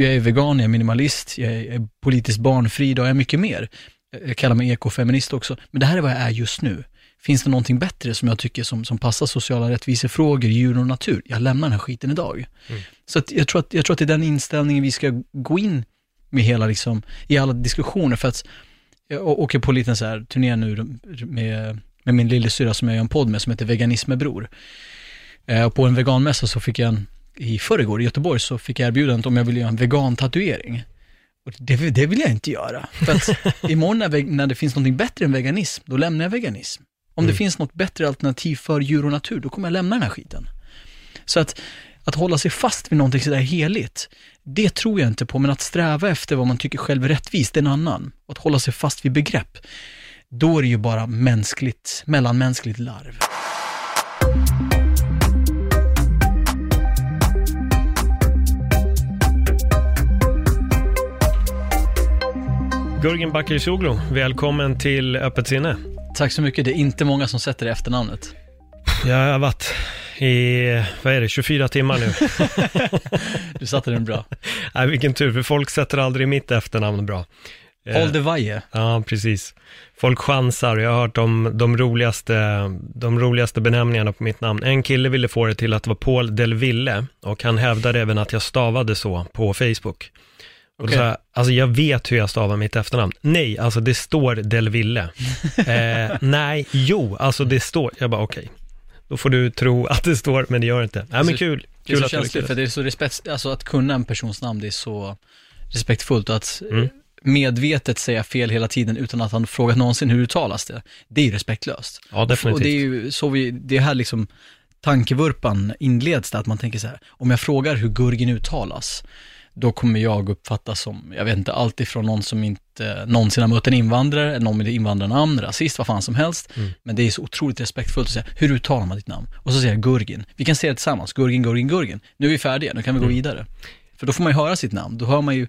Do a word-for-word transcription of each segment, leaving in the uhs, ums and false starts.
Jag är vegan, jag är minimalist, jag är politiskt barnfri, jag är mycket mer. Jag kallar mig ekofeminist också. Men det här är vad jag är just nu. Finns det någonting bättre som jag tycker som, som passar sociala rättvisefrågor, djur och natur? Jag lämnar den här skiten idag. Mm. Så att jag, tror att, jag tror att det är den inställningen vi ska gå in med hela, liksom, i alla diskussioner. För att jag åker på en liten så här turné nu med, med min lillasyra som jag gör en podd med som heter Veganism med bror. Eh, och på en veganmässa så fick jag en, i förrgår i Göteborg så fick jag erbjudandet om jag ville göra en vegan-tatuering. Det, det vill jag inte göra. För att imorgon när, när det finns något bättre än veganism, då lämnar jag veganism. Om det mm. finns något bättre alternativ för djur och natur, då kommer jag lämna den här skiten. Så att, att hålla sig fast vid någonting sådär heligt, det tror jag inte på. Men att sträva efter vad man tycker själv är rättvist, det är en annan. Och att hålla sig fast vid begrepp, då är det ju bara mänskligt, mellanmänskligt larv. Gurgin Bakircioglu, välkommen till Öppet sinne. Tack så mycket. Det är inte många som sätter det efternamnet. Jag har varit i, vad är det, tjugofyra timmar nu. Du satte den bra. Nej, vilken tur, för folk sätter aldrig mitt efternamn bra. Oldevaje. Ja, precis. Folk chansar. Jag har hört de, de, roligaste, de roligaste benämningarna på mitt namn. En kille ville få det till att det var Paul Del Ville, och han hävdade även att jag stavade så på Facebook. Okay. Så här, alltså jag vet hur jag stavar mitt efternamn. Nej, alltså det står Del Ville. eh, nej, jo, alltså det står. Jag bara okej. Okay. Då får du tro att det står, men det gör det inte. Nej, men kul. Det kul så att känns det, för det är så respekt, alltså att kunna en persons namn, det är så respektfullt, och att mm. medvetet säga fel hela tiden utan att han frågat någonsin hur uttalas det. Det är ju respektlöst. Ja, definitivt. Och det är ju så vi, det här liksom tankevurpan inleds där, att man tänker så här: om jag frågar hur Gurgin uttalas, då kommer jag uppfattas som, jag vet inte, allt ifrån någon som inte någonsin har mött en invandrare, någon med invandrarnamn, rasist, vad fan som helst. Mm. Men det är så otroligt respektfullt att säga, hur uttalar man ditt namn? Och så säger jag Gurgin. Vi kan se det tillsammans, Gurgin, Gurgin, Gurgin. Nu är vi färdiga, nu kan vi mm. gå vidare. För då får man ju höra sitt namn. Då hör man ju,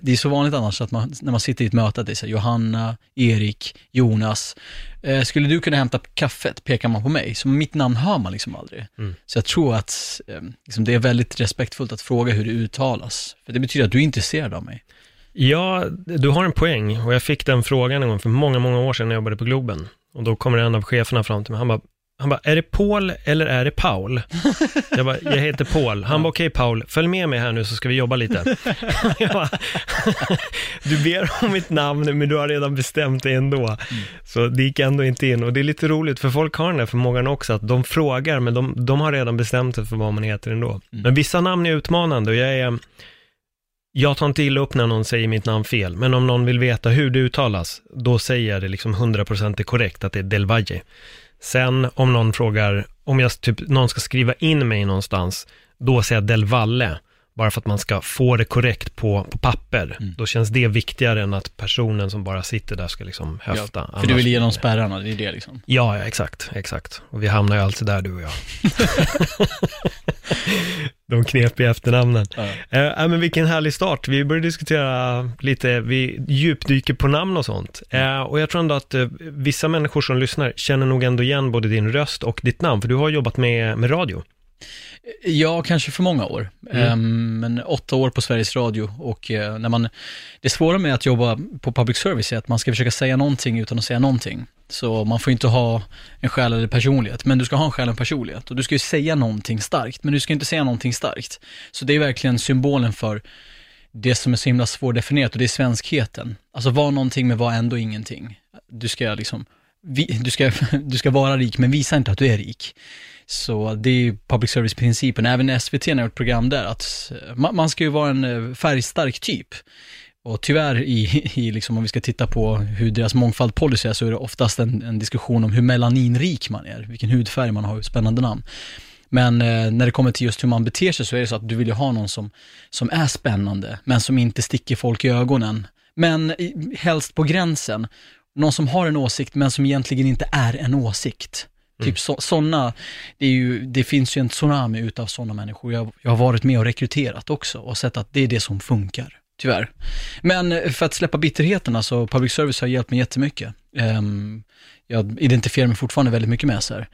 det är så vanligt annars att man, när man sitter i ett möte, att det är så här, Johanna, Erik, Jonas. Eh, skulle du kunna hämta kaffet, pekar man på mig. Så mitt namn hör man liksom aldrig. Mm. Så jag tror att eh, liksom det är väldigt respektfullt att fråga hur det uttalas. För det betyder att du är intresserad av mig. Ja, du har en poäng. Och jag fick den frågan en gång för många, många år sedan när jag jobbade på Globen. Och då kommer en av cheferna fram till mig. Han bara, Han bara, är det Paul eller är det Paul? Jag bara, jag heter Paul. Han bara, okej okay, Paul, följ med mig här nu så ska vi jobba lite. Jag bara, du ber om mitt namn men du har redan bestämt det ändå. Mm. Så det gick ändå inte in. Och det är lite roligt, för folk har den här förmågan också, att de frågar men de, de har redan bestämt sig för vad man heter ändå. Mm. Men vissa namn är utmanande, och jag är... Jag tar inte illa upp när någon säger mitt namn fel, men om någon vill veta hur det uttalas, då säger jag det liksom hundra procent är korrekt att det är Del Valle. Sen om någon frågar, om jag, typ, någon ska skriva in mig någonstans, då säger jag Del Valle, bara för att man ska få det korrekt på, på papper. Mm. Då känns det viktigare än att personen som bara sitter där ska liksom höfta. Ja, för annars, du vill genom spärrarna, det är det liksom. Ja, ja, exakt, exakt. Och vi hamnar ju alltid där, du och jag. De knepiga efternamnen. Ja. Eh, men vilken härlig start. Vi börjar diskutera lite, vi djupdyker på namn och sånt. Eh, och jag tror ändå att eh, vissa människor som lyssnar känner nog ändå igen både din röst och ditt namn, för du har jobbat med, med radio. Ja, kanske för många år. Mm. um, men åtta år på Sveriges Radio, och uh, när man, det svåra med att jobba på public service är att man ska försöka säga någonting utan att säga någonting. Så man får inte ha en själ eller personlighet, men du ska ha en själ eller personlighet, och du ska ju säga någonting starkt, men du ska inte säga någonting starkt. Så det är verkligen symbolen för det som är så himla svårdefinierat, och det är svenskheten. Alltså var någonting men var ändå ingenting. Du ska liksom vi, du, ska, du ska vara rik men visa inte att du är rik. Så det är ju public service-principen. Även S V T har ett program där, att man ska ju vara en färgstark typ. Och tyvärr, i, i liksom, om vi ska titta på hur deras mångfaldpolicy är, så är det oftast en, en diskussion om hur melaninrik man är. Vilken hudfärg man har, spännande namn. Men eh, när det kommer till just hur man beter sig, så är det så att du vill ju ha någon som, som är spännande, men som inte sticker folk i ögonen. Men helst på gränsen. Någon som har en åsikt, men som egentligen inte är en åsikt. Mm. Typ så, såna, det, är ju, det finns ju en tsunami utav sådana människor. Jag, jag har varit med och rekryterat också och sett att det är det som funkar, tyvärr. Men för att släppa bitterheterna, så public service har hjälpt mig jättemycket. Um, jag identifierar mig fortfarande väldigt mycket med så här.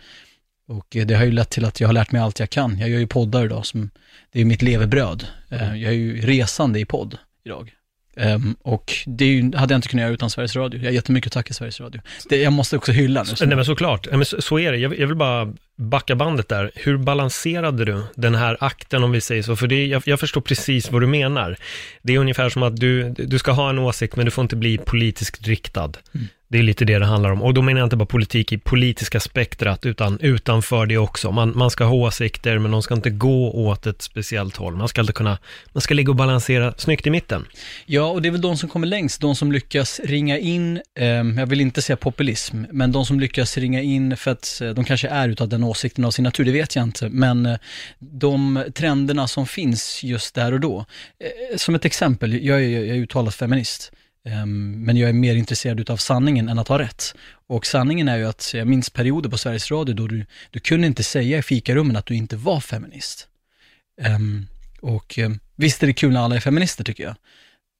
Och det har ju lett till att jag har lärt mig allt jag kan. Jag gör ju poddar idag, som, det är mitt levebröd. Uh, jag är ju resande i podd idag. Um, och det är ju, hade jag inte kunnat göra utan Sveriges Radio. Jag har jättemycket att tacka Sveriges Radio. Det, jag måste också hylla nu. Så. Nej, men såklart, nej, men så, så är det. Jag, jag vill bara backa bandet där. Hur balanserade du den här akten, om vi säger så? För det, jag, jag förstår precis vad du menar. Det är ungefär som att du, du ska ha en åsikt, men du får inte bli politiskt riktad. Mm. Det är lite det det handlar om. Och då menar jag inte bara politik i politiska spektrat, utan utanför det också. Man, man ska ha åsikter, men de ska inte gå åt ett speciellt håll. Man ska, kunna, man ska ligga och balansera snyggt i mitten. Ja, och det är väl de som kommer längst. De som lyckas ringa in, eh, jag vill inte säga populism, men de som lyckas ringa in för att de kanske är utav den åsikten av sin natur, det vet jag inte. Men de trenderna som finns just där och då. Eh, som ett exempel, jag är, jag är uttalad feminist. Men jag är mer intresserad av sanningen än att ha rätt. Och sanningen är ju att jag minns perioder på Sveriges Radio då du, du kunde inte säga i fikarummen att du inte var feminist. um, Och um, visst är det kul när alla är feminister, tycker jag.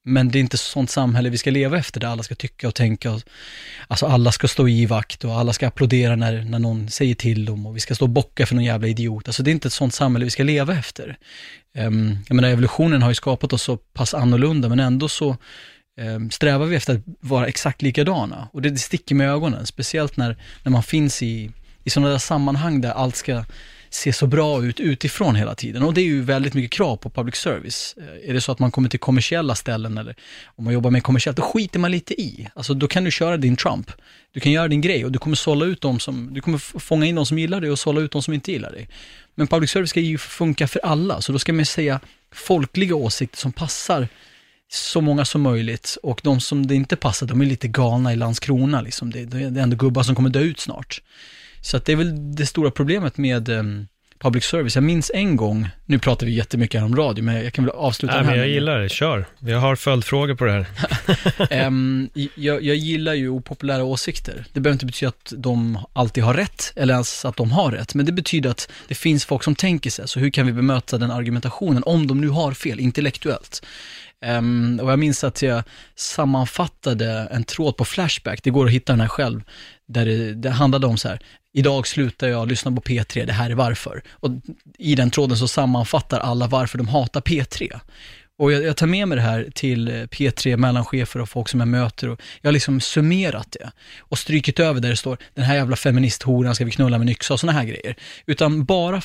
Men det är inte sånt samhälle vi ska leva efter, där alla ska tycka och tänka och, alltså alla ska stå i vakt och alla ska applådera när, när någon säger till dem, och vi ska stå och bocka för någon jävla idiot. Alltså det är inte ett sånt samhälle vi ska leva efter. um, Jag menar, evolutionen har ju skapat oss så pass annorlunda, men ändå så strävar vi efter att vara exakt likadana. Och det, det sticker med ögonen, speciellt när, när man finns i, i sådana där sammanhang där allt ska se så bra ut utifrån hela tiden. Och det är ju väldigt mycket krav på public service. Är det så att man kommer till kommersiella ställen, eller om man jobbar med kommersiellt, då skiter man lite i. Alltså då kan du köra din Trump. Du kan göra din grej, och du kommer sålla ut dem som, du kommer fånga in de som gillar dig och sålla ut de som inte gillar dig. Men public service ska ju funka för alla, så då ska man säga folkliga åsikter som passar så många som möjligt, och de som det inte passar, de är lite galna i Landskrona liksom. det, det är ändå gubbar som kommer dö ut snart, så att det är väl det stora problemet med um, public service. Jag minns en gång, nu pratar vi jättemycket om radio, men jag kan väl avsluta. Nej, men jag gillar det, kör, jag har följdfrågor på det här. um, jag, jag gillar ju opopulära åsikter. Det behöver inte betyda att de alltid har rätt, eller ens att de har rätt, men det betyder att det finns folk som tänker sig, så hur kan vi bemöta den argumentationen om de nu har fel intellektuellt? Um, och jag minns att jag sammanfattade en tråd på Flashback, det går att hitta den här själv, där det, det handlade om så här: idag slutar jag lyssna på P tre, det här är varför. Och i den tråden så sammanfattar alla varför de hatar P tre. Och jag, jag tar med mig det här till P tre, mellanchefer och folk som jag möter, och jag har liksom summerat det och strykit över där det står den här jävla feministhoran ska vi knulla med en yxa och såna här grejer. Utan bara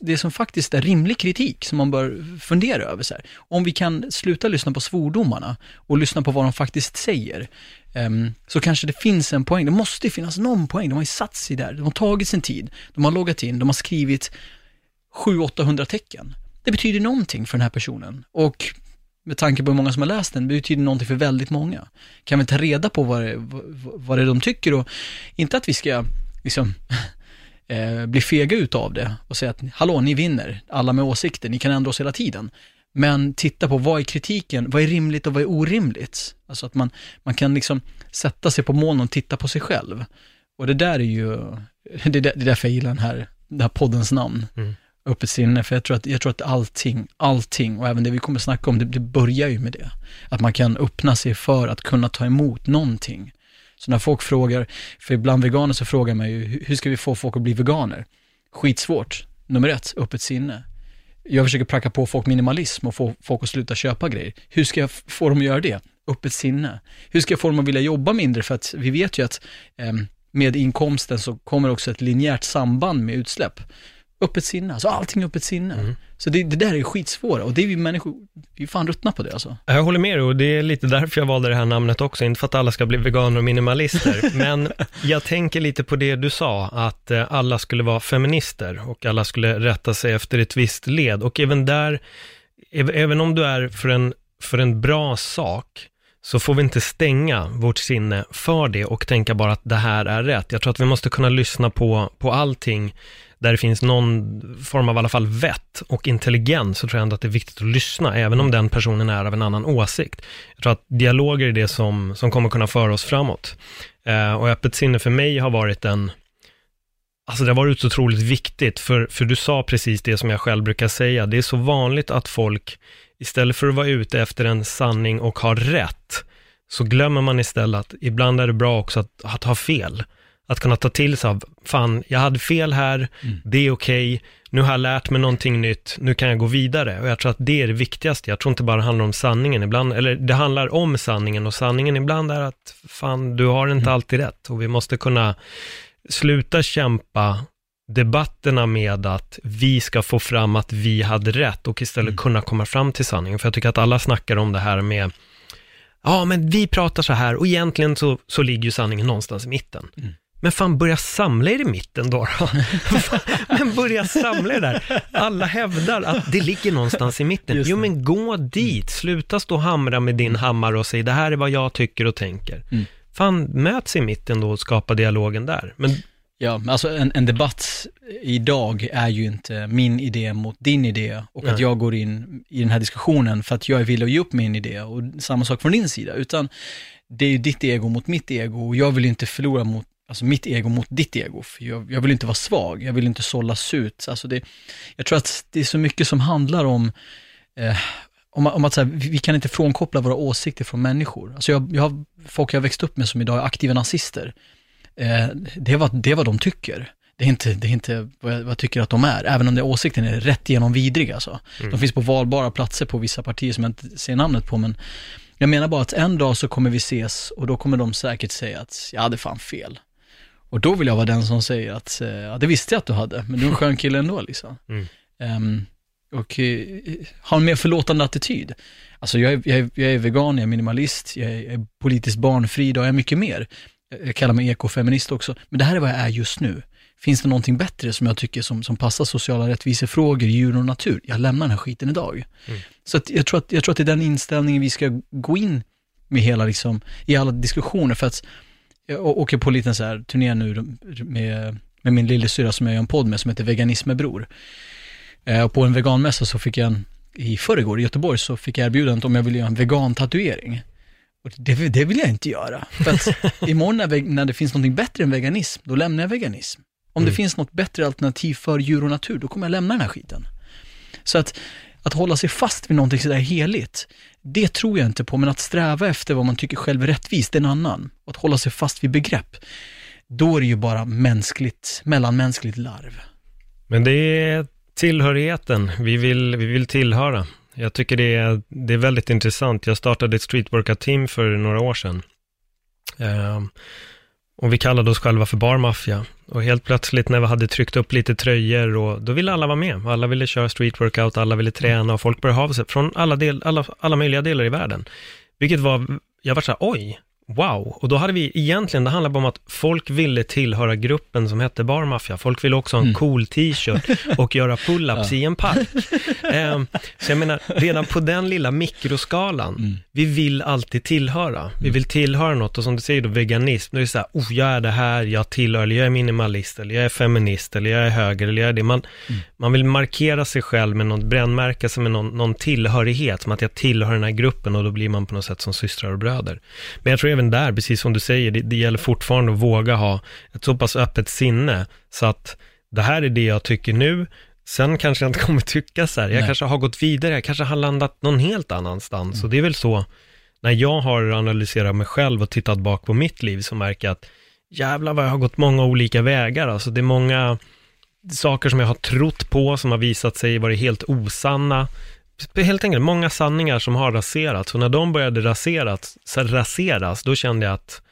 det som faktiskt är rimlig kritik som man bör fundera över. Så här. Om vi kan sluta lyssna på svordomarna och lyssna på vad de faktiskt säger, um, så kanske det finns en poäng. Det måste finnas någon poäng. De har ju satt sig där. De har tagit sin tid. De har loggat in. De har skrivit sju åttahundra tecken. Det betyder någonting för den här personen, och med tanke på hur många som har läst den, det betyder någonting för väldigt många. Kan vi ta reda på vad det, vad det är de tycker, och inte att vi ska liksom, eh, bli fega ut av det och säga att hallå, ni vinner, alla med åsikter, ni kan ändra oss hela tiden. Men titta på vad är kritiken, vad är rimligt och vad är orimligt. Alltså att man, man kan liksom sätta sig på moln och titta på sig själv. Och det där är ju, det är, där, det är därför jag gillar den här, den här poddens namn. Mm. Öppet sinne, för jag tror att, jag tror att allting, allting och även det vi kommer snacka om, det, det börjar ju med det. Att man kan öppna sig för att kunna ta emot någonting. Så när folk frågar, för ibland veganer så frågar man ju, hur ska vi få folk att bli veganer? Skitsvårt. Nummer ett, öppet sinne. Jag försöker pracka på folk minimalism och få folk att sluta köpa grejer. Hur ska jag få dem att göra det? Öppet sinne. Hur ska jag få dem att vilja jobba mindre? För att vi vet ju att eh, med inkomsten så kommer också ett linjärt samband med utsläpp. Öppet sinne, alltså allting öppet sinne. Mm. Så det, det där är skitsvåra, och det är vi människor, vi är fan ruttna på det alltså. Jag håller med dig, och det är lite därför jag valde det här namnet också, inte för att alla ska bli veganer och minimalister, men jag tänker lite på det du sa, att alla skulle vara feminister och alla skulle rätta sig efter ett visst led, och även där, även om du är för en, för en bra sak, så får vi inte stänga vårt sinne för det och tänka bara att det här är rätt. Jag tror att vi måste kunna lyssna på, på allting där det finns någon form av i alla fall vett och intelligens, så tror jag ändå att det är viktigt att lyssna, även om den personen är av en annan åsikt. Jag tror att dialoger är det som, som kommer kunna föra oss framåt. Eh, och öppet sinne för mig har varit en... Alltså det har varit så otroligt viktigt, för, för du sa precis det som jag själv brukar säga. Det är så vanligt att folk, istället för att vara ute efter en sanning och ha rätt, så glömmer man istället att ibland är det bra också att, att ha fel. Att kunna ta till sig av, fan, jag hade fel här, mm. det är okej, okay, nu har jag lärt mig någonting nytt, nu kan jag gå vidare. Och jag tror att det är det viktigaste. Jag tror inte bara det handlar om sanningen ibland, eller det handlar om sanningen, och sanningen ibland är att, fan, du har inte mm. alltid rätt. Och vi måste kunna sluta kämpa debatterna med att vi ska få fram att vi hade rätt, och istället mm. kunna komma fram till sanningen. För jag tycker att alla snackar om det här med, ja men vi pratar så här, och egentligen så, så ligger ju sanningen någonstans i mitten. Mm. Men fan, börja samla er i mitten då. då. Men börja samla er där. Alla hävdar att det ligger någonstans i mitten. Jo men gå dit, sluta stå och hamra med din hammare och säg det här är vad jag tycker och tänker. Mm. Fan, möts i mitten då och skapa dialogen där. Men... Ja, alltså en, en debatt idag är ju inte min idé mot din idé, och Nej. Att jag går in i den här diskussionen för att jag vill ge upp min idé, och samma sak från din sida, utan det är ju ditt ego mot mitt ego, och jag vill inte förlora mot alltså mitt ego mot ditt ego, för jag, jag vill inte vara svag, jag vill inte sållas ut. Alltså det, jag tror att det är så mycket som handlar om eh, Om, om att så här, vi kan inte frånkoppla våra åsikter från människor. Alltså jag, jag har folk jag växt upp med som idag är aktiva nazister. Eh, det är vad, det är vad de tycker. Det är inte, det är inte vad, jag, vad jag tycker att de är. Även om det åsikten är rätt igenom vidrig. Alltså. Mm. De finns på valbara platser på vissa partier som jag inte ser namnet på. Men jag menar bara att en dag så kommer vi ses, och då kommer de säkert säga att jag hade fan fel. Och då vill jag vara den som säger att ja, det visste jag att du hade. Men du är en skön kille ändå. Liksom. Mm. Um, och ha en mer förlåtande attityd. Alltså jag är, jag är, jag är vegan, jag är minimalist, jag är, jag är politiskt barnfri, jag är mycket mer. Jag kallar mig ekofeminist också. Men det här är vad jag är just nu. Finns det någonting bättre som jag tycker som, som passar sociala rättvisefrågor, djur och natur? Jag lämnar den här skiten idag. Mm. Så att jag, tror att, jag tror att det är den inställningen vi ska gå in med hela, liksom, i alla diskussioner. För att jag åker på en liten så här turné nu med, med min lillesyra som jag gör en podd med som heter Veganismebror. Och på en veganmässa så fick jag en, i förrgår i Göteborg så fick jag erbjudandet om jag ville göra en vegan tatuering. Och det, det vill jag inte göra. För att imorgon när, när det finns något bättre än veganism, då lämnar jag veganism. Om mm. det finns något bättre alternativ för djur och natur, då kommer jag lämna den här skiten. Så att, att hålla sig fast vid någonting sådär heligt, det tror jag inte på. Men att sträva efter vad man tycker själv är rättvist, det är en annan. Och att hålla sig fast vid begrepp, då är det ju bara mänskligt, mellanmänskligt larv. Men det är... Tillhörigheten, vi vill, vi vill tillhöra. Jag tycker det är, det är väldigt intressant. Jag startade ett streetworker-team för några år sedan. Eh, och vi kallade oss själva för barmaffia. Och helt plötsligt när vi hade tryckt upp lite tröjor, och då ville alla vara med. Alla ville köra streetworkout, alla ville träna, och folk började ha sig från alla, del, alla, alla möjliga delar i världen. Vilket var, jag var så här, oj, wow. Och då hade vi egentligen, det handlade om att folk ville tillhöra gruppen som hette Barmaffia. Folk ville också ha en mm. cool t-shirt och göra pull-ups ja. I en park. Eh, så jag menar, redan på den lilla mikroskalan, mm. vi vill alltid tillhöra. Mm. Vi vill tillhöra något, och som du säger då, veganism, då är det så här, oh, jag är det här, jag tillhör, eller jag är minimalist, eller jag är feminist, eller jag är höger, eller jag är det. Man, mm. man vill markera sig själv med något brännmärke, som är någon, någon tillhörighet, som att jag tillhör den här gruppen, och då blir man på något sätt som systrar och bröder. Men jag tror även där, precis som du säger, det, det gäller fortfarande att våga ha ett så pass öppet sinne så att det här är det jag tycker nu, sen kanske jag inte kommer tycka så här, jag Nej. Kanske har gått vidare, jag kanske har landat någon helt annanstans, mm. och det är väl så, när jag har analyserat mig själv och tittat bak på mitt liv, så märker jag att jävlar vad jag har gått många olika vägar, alltså det är många saker som jag har trott på som har visat sig vara helt osanna. Helt enkelt, många sanningar som har raserats, och när de började raseras, raseras då kände jag att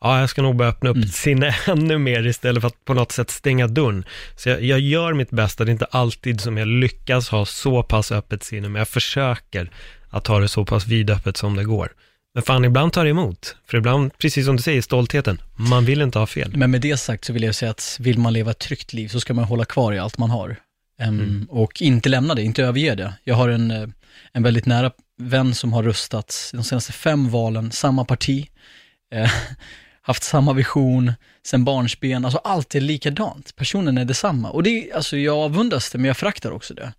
ja, jag ska nog börja öppna upp mm. sinne ännu mer istället för att på något sätt stänga dörren. Så jag, jag gör mitt bästa, det är inte alltid som jag lyckas ha så pass öppet sinne, men jag försöker att ha det så pass vidöppet som det går. Men fan, ibland tar det emot. För ibland, precis som du säger, stoltheten. Man vill inte ha fel. Men med det sagt så vill jag säga att vill man leva ett tryggt liv så ska man hålla kvar i allt man har. Mm. Och inte lämna det, inte överge det. Jag har en, en väldigt nära vän som har röstat de senaste fem valen, samma parti. Eh, haft samma vision sen barnsben, alltså allt är likadant, personen är detsamma, och det är, alltså jag avundas det, men jag fraktar också det.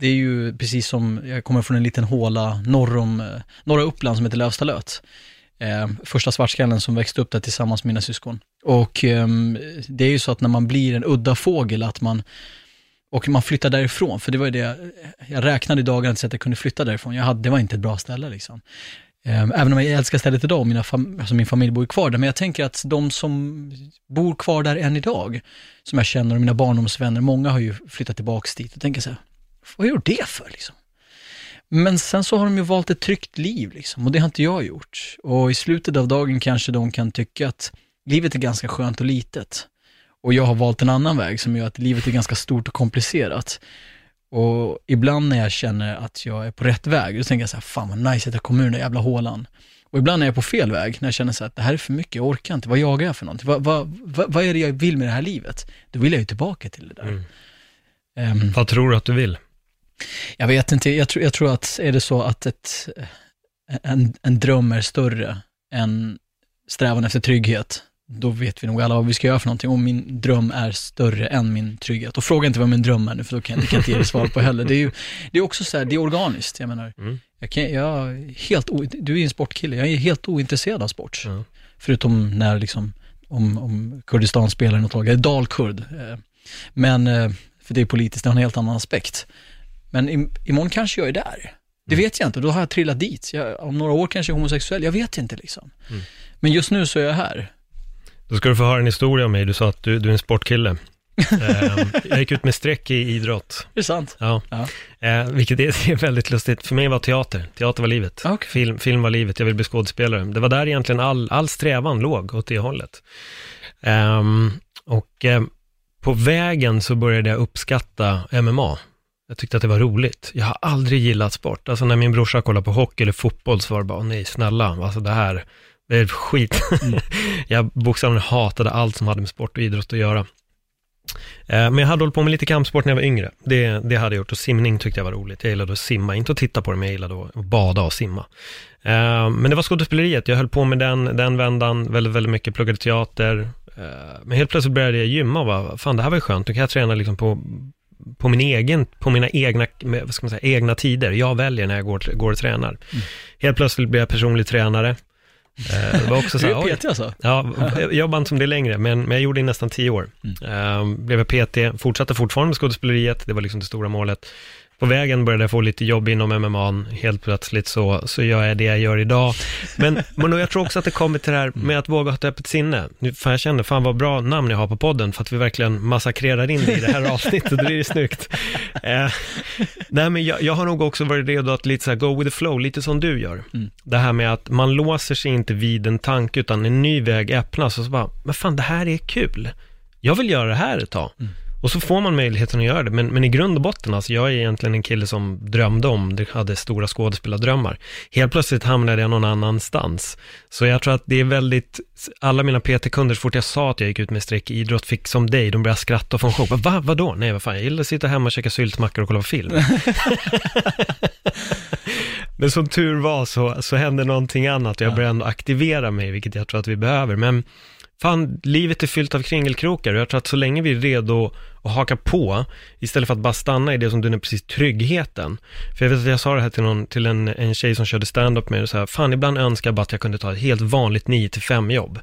Det är ju precis som, jag kommer från en liten håla norr om, norra Uppland som heter Lövstalöt. Eh, första svartskallen som växte upp där tillsammans med mina syskon. Och eh, det är ju så att när man blir en udda fågel att man, och man flyttar därifrån, för det var ju det, jag räknade i dagarna tills att jag kunde flytta därifrån. Jag hade, det var inte ett bra ställe liksom. Eh, även om jag älskar stället idag och mina fam- alltså min familj bor kvar där, men jag tänker att de som bor kvar där än idag, som jag känner, och mina barndomsvänner, många har ju flyttat tillbaka dit och tänker så här, vad gör det för liksom? Men sen så har de ju valt ett tryggt liv liksom, och det har inte jag gjort. Och i slutet av dagen kanske de kan tycka att livet är ganska skönt och litet. Och jag har valt en annan väg som gör att livet är ganska stort och komplicerat. Och ibland när jag känner att jag är på rätt väg, då tänker jag så här, fan vad nice att jag kommer ur den jävla hålan. Och ibland när jag är på fel väg, när jag känner så här, att det här är för mycket, jag orkar inte, vad jagar jag för någonting? Vad, vad, vad, vad är det jag vill med det här livet? Då vill jag ju tillbaka till det där. Mm. Um, vad tror du att du vill? Jag vet inte, jag tror, jag tror att är det så att ett, en, en dröm är större än strävan efter trygghet, då vet vi nog alla vad vi ska göra för någonting. Om min dröm är större än min trygghet, och fråga inte vad min dröm är nu, för då kan jag, kan jag inte ge det svar på heller. Det är ju, det är också så här, det är organiskt, jag menar, mm. jag kan, jag, helt o, du är en sportkille, jag är helt ointresserad av sport, mm. förutom när liksom, om, om Kurdistan spelar något lag, jag är Dalkurd, men för det är politiskt, det har en helt annan aspekt. Men im- imorgon kanske jag är där. Det mm. vet jag inte. Då har jag trillat dit. Jag, om några år kanske jag är homosexuell. Jag vet inte liksom. Mm. Men just nu så är jag här. Då ska du få höra en historia om mig. Du sa att du, du är en sportkille. eh, jag gick ut med streck i idrott. Det är sant. Ja. Ja. Eh, vilket är, är väldigt lustigt. För mig var teater. Teater var livet. Okay. Film, film var livet. Jag ville bli skådespelare. Det var där egentligen all, all strävan låg åt det hållet. Eh, och eh, på vägen så började jag uppskatta M M A. Jag tyckte att det var roligt. Jag har aldrig gillat sport. Alltså när min brorsa kollade på hockey eller fotboll så var det bara, nej snälla, alltså det här det är skit. Mm. Jag bokstavligen hatade allt som hade med sport och idrott att göra. Eh, men jag hade hållit på med lite kampsport när jag var yngre. Det, det hade jag gjort, och simning tyckte jag var roligt. Jag gillade att simma, inte att titta på det, men jag gillade att bada och simma. Eh, men det var skådespeleriet. Jag höll på med den, den vändan väldigt, väldigt mycket, pluggade teater. Eh, men helt plötsligt började jag gymma och bara, fan det här var ju skönt. Nu kan jag träna liksom på... på min egen, på mina egna, vad ska man säga, egna tider. Jag väljer när jag går, går och tränar. Mm. Helt plötsligt blir jag personlig tränare. Eh, var också så här, du är P T alltså? Ja, jag jobbar inte som det längre, men, men jag gjorde det i nästan tio år. Mm. Eh, blev jag P T, fortsatte fortfarande med skådespeleriet, det var liksom det stora målet. På vägen började jag få lite jobb inom M M A, helt plötsligt så, så gör jag det jag gör idag. Men, men jag tror också att det kommer till det här med att våga ha ett öppet sinne. Nu, fan, jag känner, fan vad bra namn jag har på podden, för att vi verkligen massakrerar in det i det här avsnittet, och det är ju snyggt. Eh, nej, men jag, jag har nog också varit redo att lite så här, go with the flow, lite som du gör. Mm. Det här med att man låser sig inte vid en tanke, utan en ny väg öppnas, och så bara, men fan det här är kul. Jag vill göra det här ett tag. Mm. Och så får man möjligheten att göra det. Men, men i grund och botten, alltså, jag är egentligen en kille som drömde om, det hade stora skådespelardrömmar. Helt plötsligt hamnade jag någon annanstans. Så jag tror att det är väldigt... Alla mina P T-kunder, så fort jag sa att jag gick ut med streck i idrott, fick som dig. De började skratta och få en chock. Va, vadå? Nej, vad fan? Jag gillar att sitta hemma och käka syltmackor och kolla på film. Men som tur var så, så hände någonting annat. Jag började ändå aktivera mig, vilket jag tror att vi behöver. Men... fan, livet är fyllt av kringelkrokar, och jag tror att så länge vi är redo att haka på, istället för att bara stanna i det som du är, precis tryggheten. För jag vet att jag sa det här till, någon, till en, en tjej som körde stand-up med, och så här, fan ibland önskar jag bara att jag kunde ta ett helt vanligt nio till fem jobb. Eh,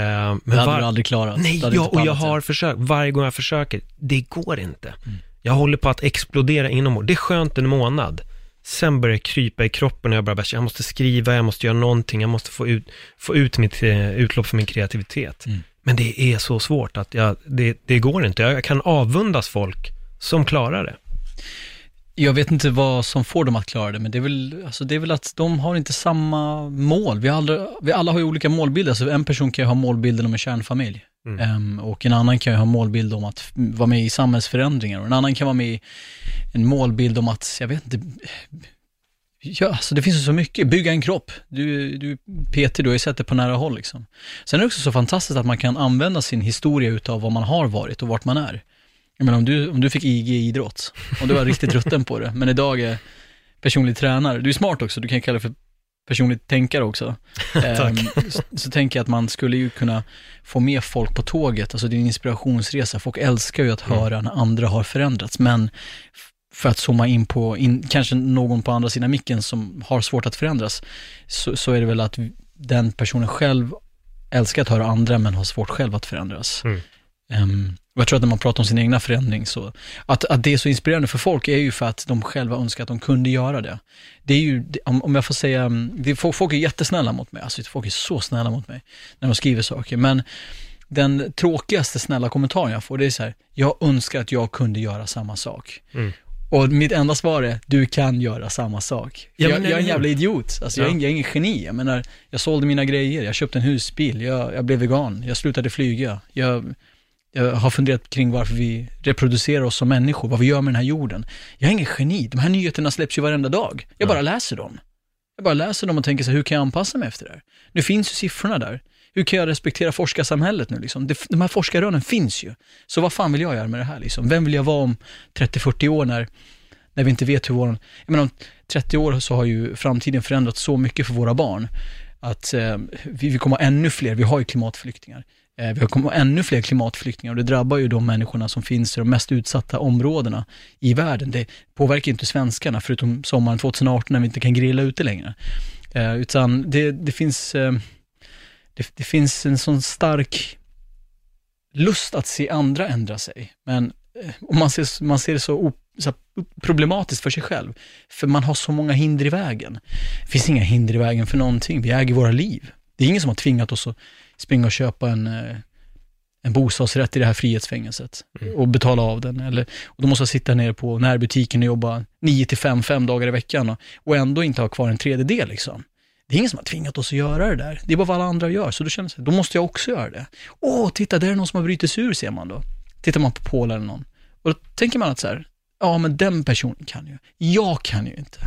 men det hade var... du aldrig klarat. Nej, jag, och jag har försökt, varje gång jag försöker, det går inte. Mm. Jag håller på att explodera inom, det är skönt en månad. Sen börjar jag krypa i kroppen och jag bara, jag måste skriva, jag måste göra någonting, jag måste få ut, få ut mitt utlopp för min kreativitet. Mm. Men det är så svårt att jag, det, det går inte. Jag kan avundas folk som klarar det. Jag vet inte vad som får dem att klara det, men det är väl, alltså det är väl att de har inte samma mål. Vi, aldrig, vi alla har ju olika målbilder. Så en person kan ju ha målbilden om en kärnfamilj. Mm. Och en annan kan ju ha målbild om att vara med i samhällsförändringar, och en annan kan vara med i en målbild om att, jag vet inte, ja, så det finns ju så mycket, bygga en kropp, du, du P T, du har ju sett det på nära håll liksom. Sen är det också så fantastiskt att man kan använda sin historia utav vad man har varit och vart man är. Jag menar, om du, om du fick I G i idrott och du var riktigt rutten på det, men idag är personlig tränare, du är smart också, du kan kalla det för personligt tänkare också. så, så tänker jag att man skulle ju kunna få med folk på tåget. Alltså det är en inspirationsresa. Folk älskar ju att höra mm. när andra har förändrats. Men för att zooma in på in, kanske någon på andra sidan micken som har svårt att förändras, så, så är det väl att den personen själv älskar att höra andra men har svårt själv att förändras. Mm. Um, och jag tror att när man pratar om sin egna förändring, så att, att det är så inspirerande för folk är ju för att de själva önskar att de kunde göra det. Det är ju, om jag får säga det, folk är jättesnälla mot mig, alltså folk är så snälla mot mig när de skriver saker, men den tråkigaste snälla kommentaren jag får, det är så här: jag önskar att jag kunde göra samma sak. Mm. Och mitt enda svar är: du kan göra samma sak. Ja, jag, jag är en jävla idiot. Alltså, ja. jag, är, jag är ingen geni. Jag menar, jag sålde mina grejer, jag köpte en husbil, jag, jag blev vegan, jag slutade flyga, jag, jag har funderat kring varför vi reproducerar oss som människor, vad vi gör med den här jorden. Jag är ingen geni. De här nyheterna släpps ju varenda dag. Jag bara ja. läser dem. Jag bara läser dem och tänker så här: hur kan jag anpassa mig efter det här? Nu finns ju siffrorna där. Hur kan jag respektera forskarsamhället nu? Liksom? De här forskarrönen finns ju. Så vad fan vill jag göra med det här? Liksom? Vem vill jag vara om trettio till fyrtio år när, när vi inte vet hur våran... Jag menar, om trettio år så har ju framtiden förändrats så mycket för våra barn att eh, vi, vi kommer ha ännu fler. Vi har ju klimatflyktingar. Eh, vi kommer ha ännu fler klimatflyktingar, och det drabbar ju de människorna som finns i de mest utsatta områdena i världen. Det påverkar inte svenskarna, förutom sommaren tjugoarton när vi inte kan grilla ute längre. Eh, utan det, det finns... Eh, Det, det finns en sån stark lust att se andra ändra sig. Men om man ser, man ser det så, o, så problematiskt för sig själv. För man har så många hinder i vägen. Det finns inga hinder i vägen för någonting. Vi äger våra liv. Det är ingen som har tvingat oss att springa och köpa en, en bostadsrätt i det här frihetsfängelset. Mm. Och betala av den. Eller, och då måste jag sitta nere på närbutiken och jobba nio till fem, fem dagar i veckan. Och, och ändå inte ha kvar en tredjedel liksom. Det är ingen som har tvingat oss att göra det där. Det är bara vad alla andra gör. Så då känner jag, då måste jag också göra det. Åh, titta, där är någon som har brutit sig ur, ser man då. Tittar man på Polen eller någon. Och då tänker man att så här, ja men den personen kan ju. Jag kan ju inte.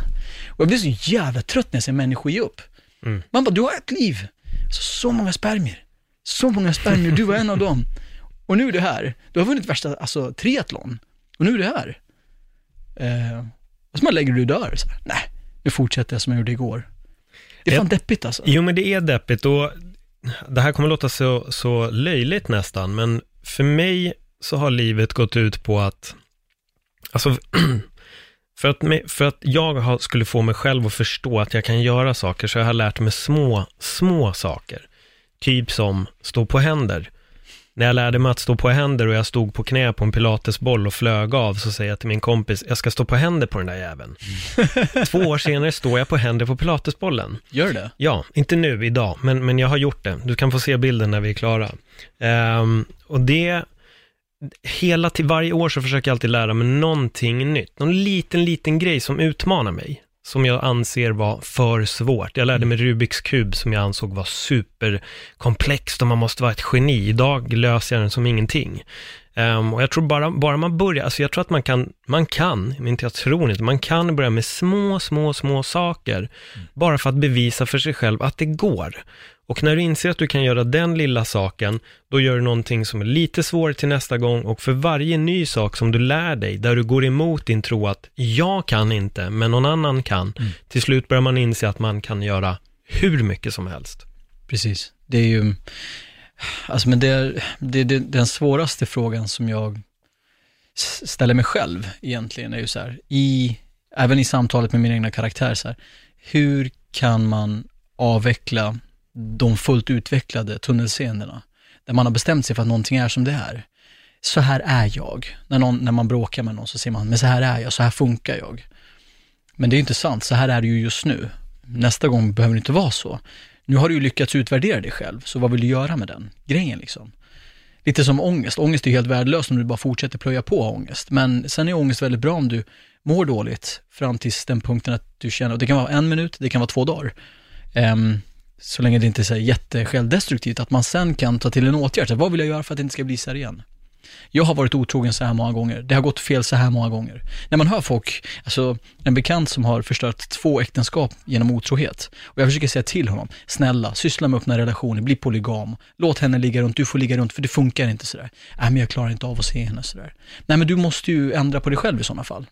Och jag blir så jävla trött när jag ser människor ge upp. Mm. Man bara, du har ett liv. Så, så många spermier. Så många spermier, du var en av dem. Och nu är du här. Du har vunnit värsta alltså, triathlon. Och nu är du här. Eh, och så man lägger du dör. Så här, nej, nu fortsätter jag som jag gjorde igår. Det är fan deppigt alltså. Jo, men det är deppigt, och det här kommer låta så, så löjligt nästan, men för mig så har livet gått ut på att alltså för att, för att jag skulle få mig själv att förstå att jag kan göra saker, så jag har lärt mig små, små saker. Typ som stå på händer. När jag lärde mig att stå på händer och jag stod på knä på en pilatesboll och flög av, så säger jag till min kompis, jag ska stå på händer på den där jäveln. Mm. Två år senare står jag på händer på pilatesbollen. Gör det? Ja, inte nu, idag, men, men jag har gjort det. Du kan få se bilden när vi är klara. Um, och det, hela till varje år så försöker jag alltid lära mig någonting nytt. Någon liten, liten grej som utmanar mig, som jag anser var för svårt. Jag lärde mig Rubiks kub som jag ansåg var superkomplext och man måste vara ett geni. Idag löser jag den som ingenting. Um, och jag tror bara, bara man börjar, alltså jag tror att man kan, man kan, men inte jag tror inte, man kan börja med små, små, små saker. Mm. Bara för att bevisa för sig själv att det går. Och när du inser att du kan göra den lilla saken, då gör du någonting som är lite svårare till nästa gång. Och för varje ny sak som du lär dig, där du går emot din tro att jag kan inte, men någon annan kan. Mm. Till slut börjar man inse att man kan göra hur mycket som helst. Precis. Det är ju... Alltså, men det är, det är den svåraste frågan som jag ställer mig själv egentligen, är ju så här, i, även i samtalet med min egna karaktär, så här, hur kan man avveckla de fullt utvecklade tunnelscenerna där man har bestämt sig för att någonting är som det är. Så här är jag. När, någon, när man bråkar med någon så ser man, men så här är jag, så här funkar jag. Men det är inte sant, så här är det ju just nu. Nästa gång behöver det inte vara så. Nu har du ju lyckats utvärdera dig själv, så vad vill du göra med den grejen liksom? Lite som ångest. Ångest är helt värdelös om du bara fortsätter plöja på ångest. Men sen är ångest väldigt bra om du mår dåligt fram till den punkten att du känner, och det kan vara en minut, det kan vara två dagar. Um, så länge det inte är jättesjälvdestruktivt, att man sen kan ta till en åtgärd. Så vad vill jag göra för att det inte ska bli så här igen? Jag har varit otrogen så här många gånger. Det har gått fel så här många gånger. När man hör folk, alltså en bekant som har förstört två äktenskap genom otrohet. Och jag försöker säga till honom, snälla, syssla med öppna relationer, bli polygam. Låt henne ligga runt, du får ligga runt, för det funkar inte sådär. Nej, men jag klarar inte av att se henne sådär. Nej, men du måste ju ändra på dig själv i sådana fall.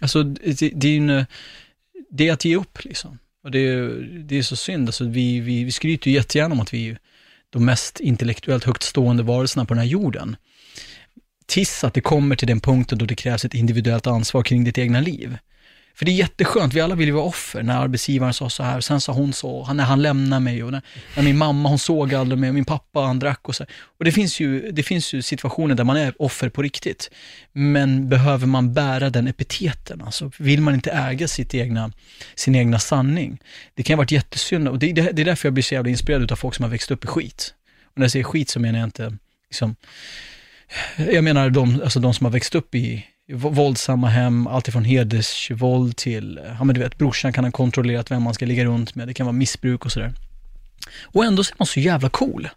Alltså det, det, är, en, det är att ge upp liksom. Och det är, det är så synd. Alltså, vi, vi, vi skryter ju jättegärna om att vi är de mest intellektuellt högtstående varelserna på den här jorden. Tills att det kommer till den punkten då det krävs ett individuellt ansvar kring ditt egna liv. För det är jätteskönt, vi alla vill ju vara offer. När arbetsgivaren sa så här, sen sa hon så, när han lämnar mig, och när, när min mamma, hon såg aldrig mig, och min pappa, han drack och så. Och det finns ju, det finns ju situationer där man är offer på riktigt. Men behöver man bära den epiteten? Alltså, vill man inte äga sitt egna, sin egna sanning? Det kan ha varit jättesynd. Och det, det, det är därför jag blir så jävla inspirerad av folk som har växt upp i skit. Och när jag säger skit så menar jag inte liksom, jag menar de, alltså de som har växt upp i våldsamma hem, allt ifrån hedersvåld till, ja men du vet, brorsan kan ha kontrollerat vem man ska ligga runt med, det kan vara missbruk och sådär. Och ändå ser man så jävla cool.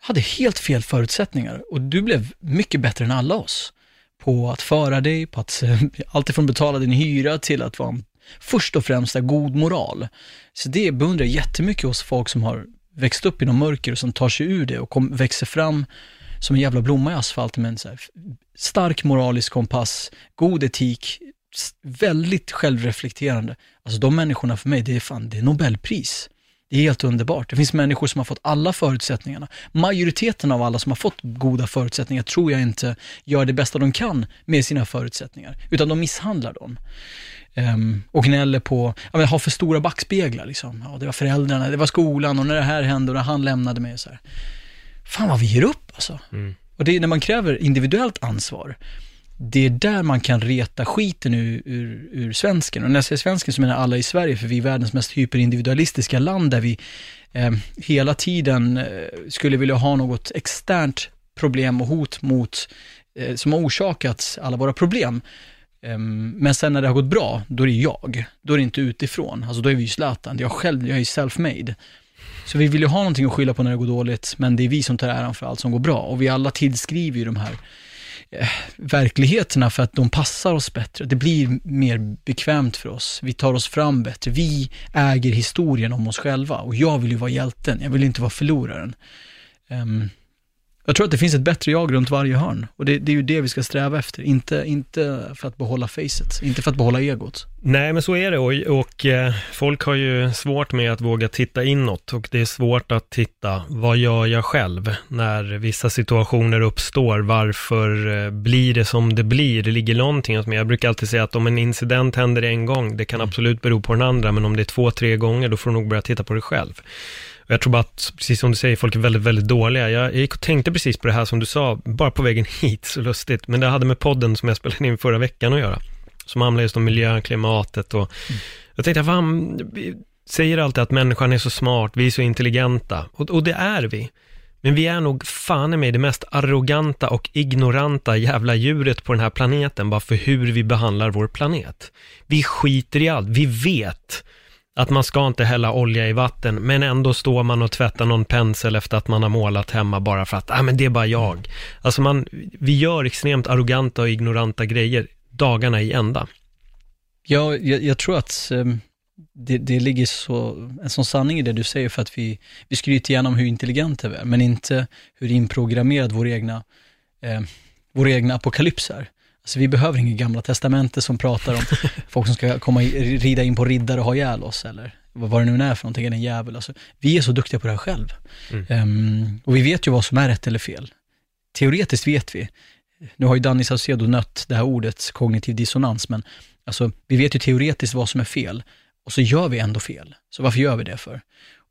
Hade helt fel förutsättningar och du blev mycket bättre än alla oss på att föra dig, på att allt ifrån betala din hyra till att vara först och främst god moral. Så det beundrar jättemycket hos folk som har växt upp i någon mörker och som tar sig ur det och kom, växer fram som en jävla blomma i asfalten med en så här stark moralisk kompass, god etik, väldigt självreflekterande. Alltså de människorna för mig, det är fan, det är Nobelpris. Det är helt underbart. Det finns människor som har fått alla förutsättningarna. Majoriteten av alla som har fått goda förutsättningar tror jag inte gör det bästa de kan med sina förutsättningar. Utan de misshandlar dem. Um, och gnäller på, ja men har för stora backspeglar liksom. Ja, det var föräldrarna, det var skolan och när det här hände och när han lämnade mig så här. Fan vad vi ger upp alltså. Mm. Och det är när man kräver individuellt ansvar. Det är där man kan reta skiten ur, ur, ur svensken. Och när jag säger svensken så menar alla i Sverige, för vi är världens mest hyperindividualistiska land där vi eh, hela tiden eh, skulle vilja ha något externt problem och hot mot eh, som har orsakat alla våra problem. Um, men sen när det har gått bra, då är det jag. Då är det inte utifrån. Alltså då är vi ju Zlatan. Jag själv, jag är ju self-made. Så vi vill ju ha någonting att skylla på när det går dåligt, men det är vi som tar äran för allt som går bra. Och vi alla tillskriver ju de här eh, verkligheterna för att de passar oss bättre. Det blir mer bekvämt för oss. Vi tar oss fram bättre. Vi äger historien om oss själva. Och jag vill ju vara hjälten. Jag vill inte vara förloraren. Um, jag tror att det finns ett bättre jag runt varje hörn. Och det, det är ju det vi ska sträva efter. Inte, inte för att behålla facet. Inte för att behålla egot. Nej, men så är det, och, och eh, folk har ju svårt med att våga titta inåt, och det är svårt att titta, vad gör jag själv när vissa situationer uppstår, varför eh, blir det som det blir, det ligger någonting åt mig. Jag brukar alltid säga att om en incident händer en gång, det kan absolut bero på den andra, men om det är två, tre gånger, då får du nog börja titta på dig själv. Och jag tror bara att, precis som du säger, folk är väldigt, väldigt dåliga. Jag, jag tänkte precis på det här som du sa, bara på vägen hit, så lustigt, men det hade med podden som jag spelade in förra veckan att göra, som handlar just om miljön, klimatet. Och mm. Jag tänkte, fan, vi säger alltid att människan är så smart, vi är så intelligenta. Och, och det är vi. Men vi är nog fan i mig det mest arroganta och ignoranta jävla djuret på den här planeten, bara för hur vi behandlar vår planet. Vi skiter i allt. Vi vet att man ska inte hälla olja i vatten, men ändå står man och tvättar någon pensel efter att man har målat hemma bara för att ah, men det är bara jag. Alltså man, vi gör extremt arroganta och ignoranta grejer dagarna i ända. Ja, jag, jag tror att eh, det, det ligger så, en sån sanning i det du säger, för att vi, vi skryter igenom hur intelligenta vi är, men inte hur inprogrammerad vår egna, eh, vår egna apokalyps är. Alltså, vi behöver inga gamla testamenter som pratar om folk som ska komma i, rida in på riddare och ha ihjäl oss, eller vad det nu är för någonting, en jävel. Alltså, vi är så duktiga på det här själv. Mm. Um, och vi vet ju vad som är rätt eller fel. Teoretiskt vet vi. Nu har ju Danny Saucedo nött det här ordet kognitiv dissonans, men alltså, vi vet ju teoretiskt vad som är fel och så gör vi ändå fel. Så varför gör vi det för?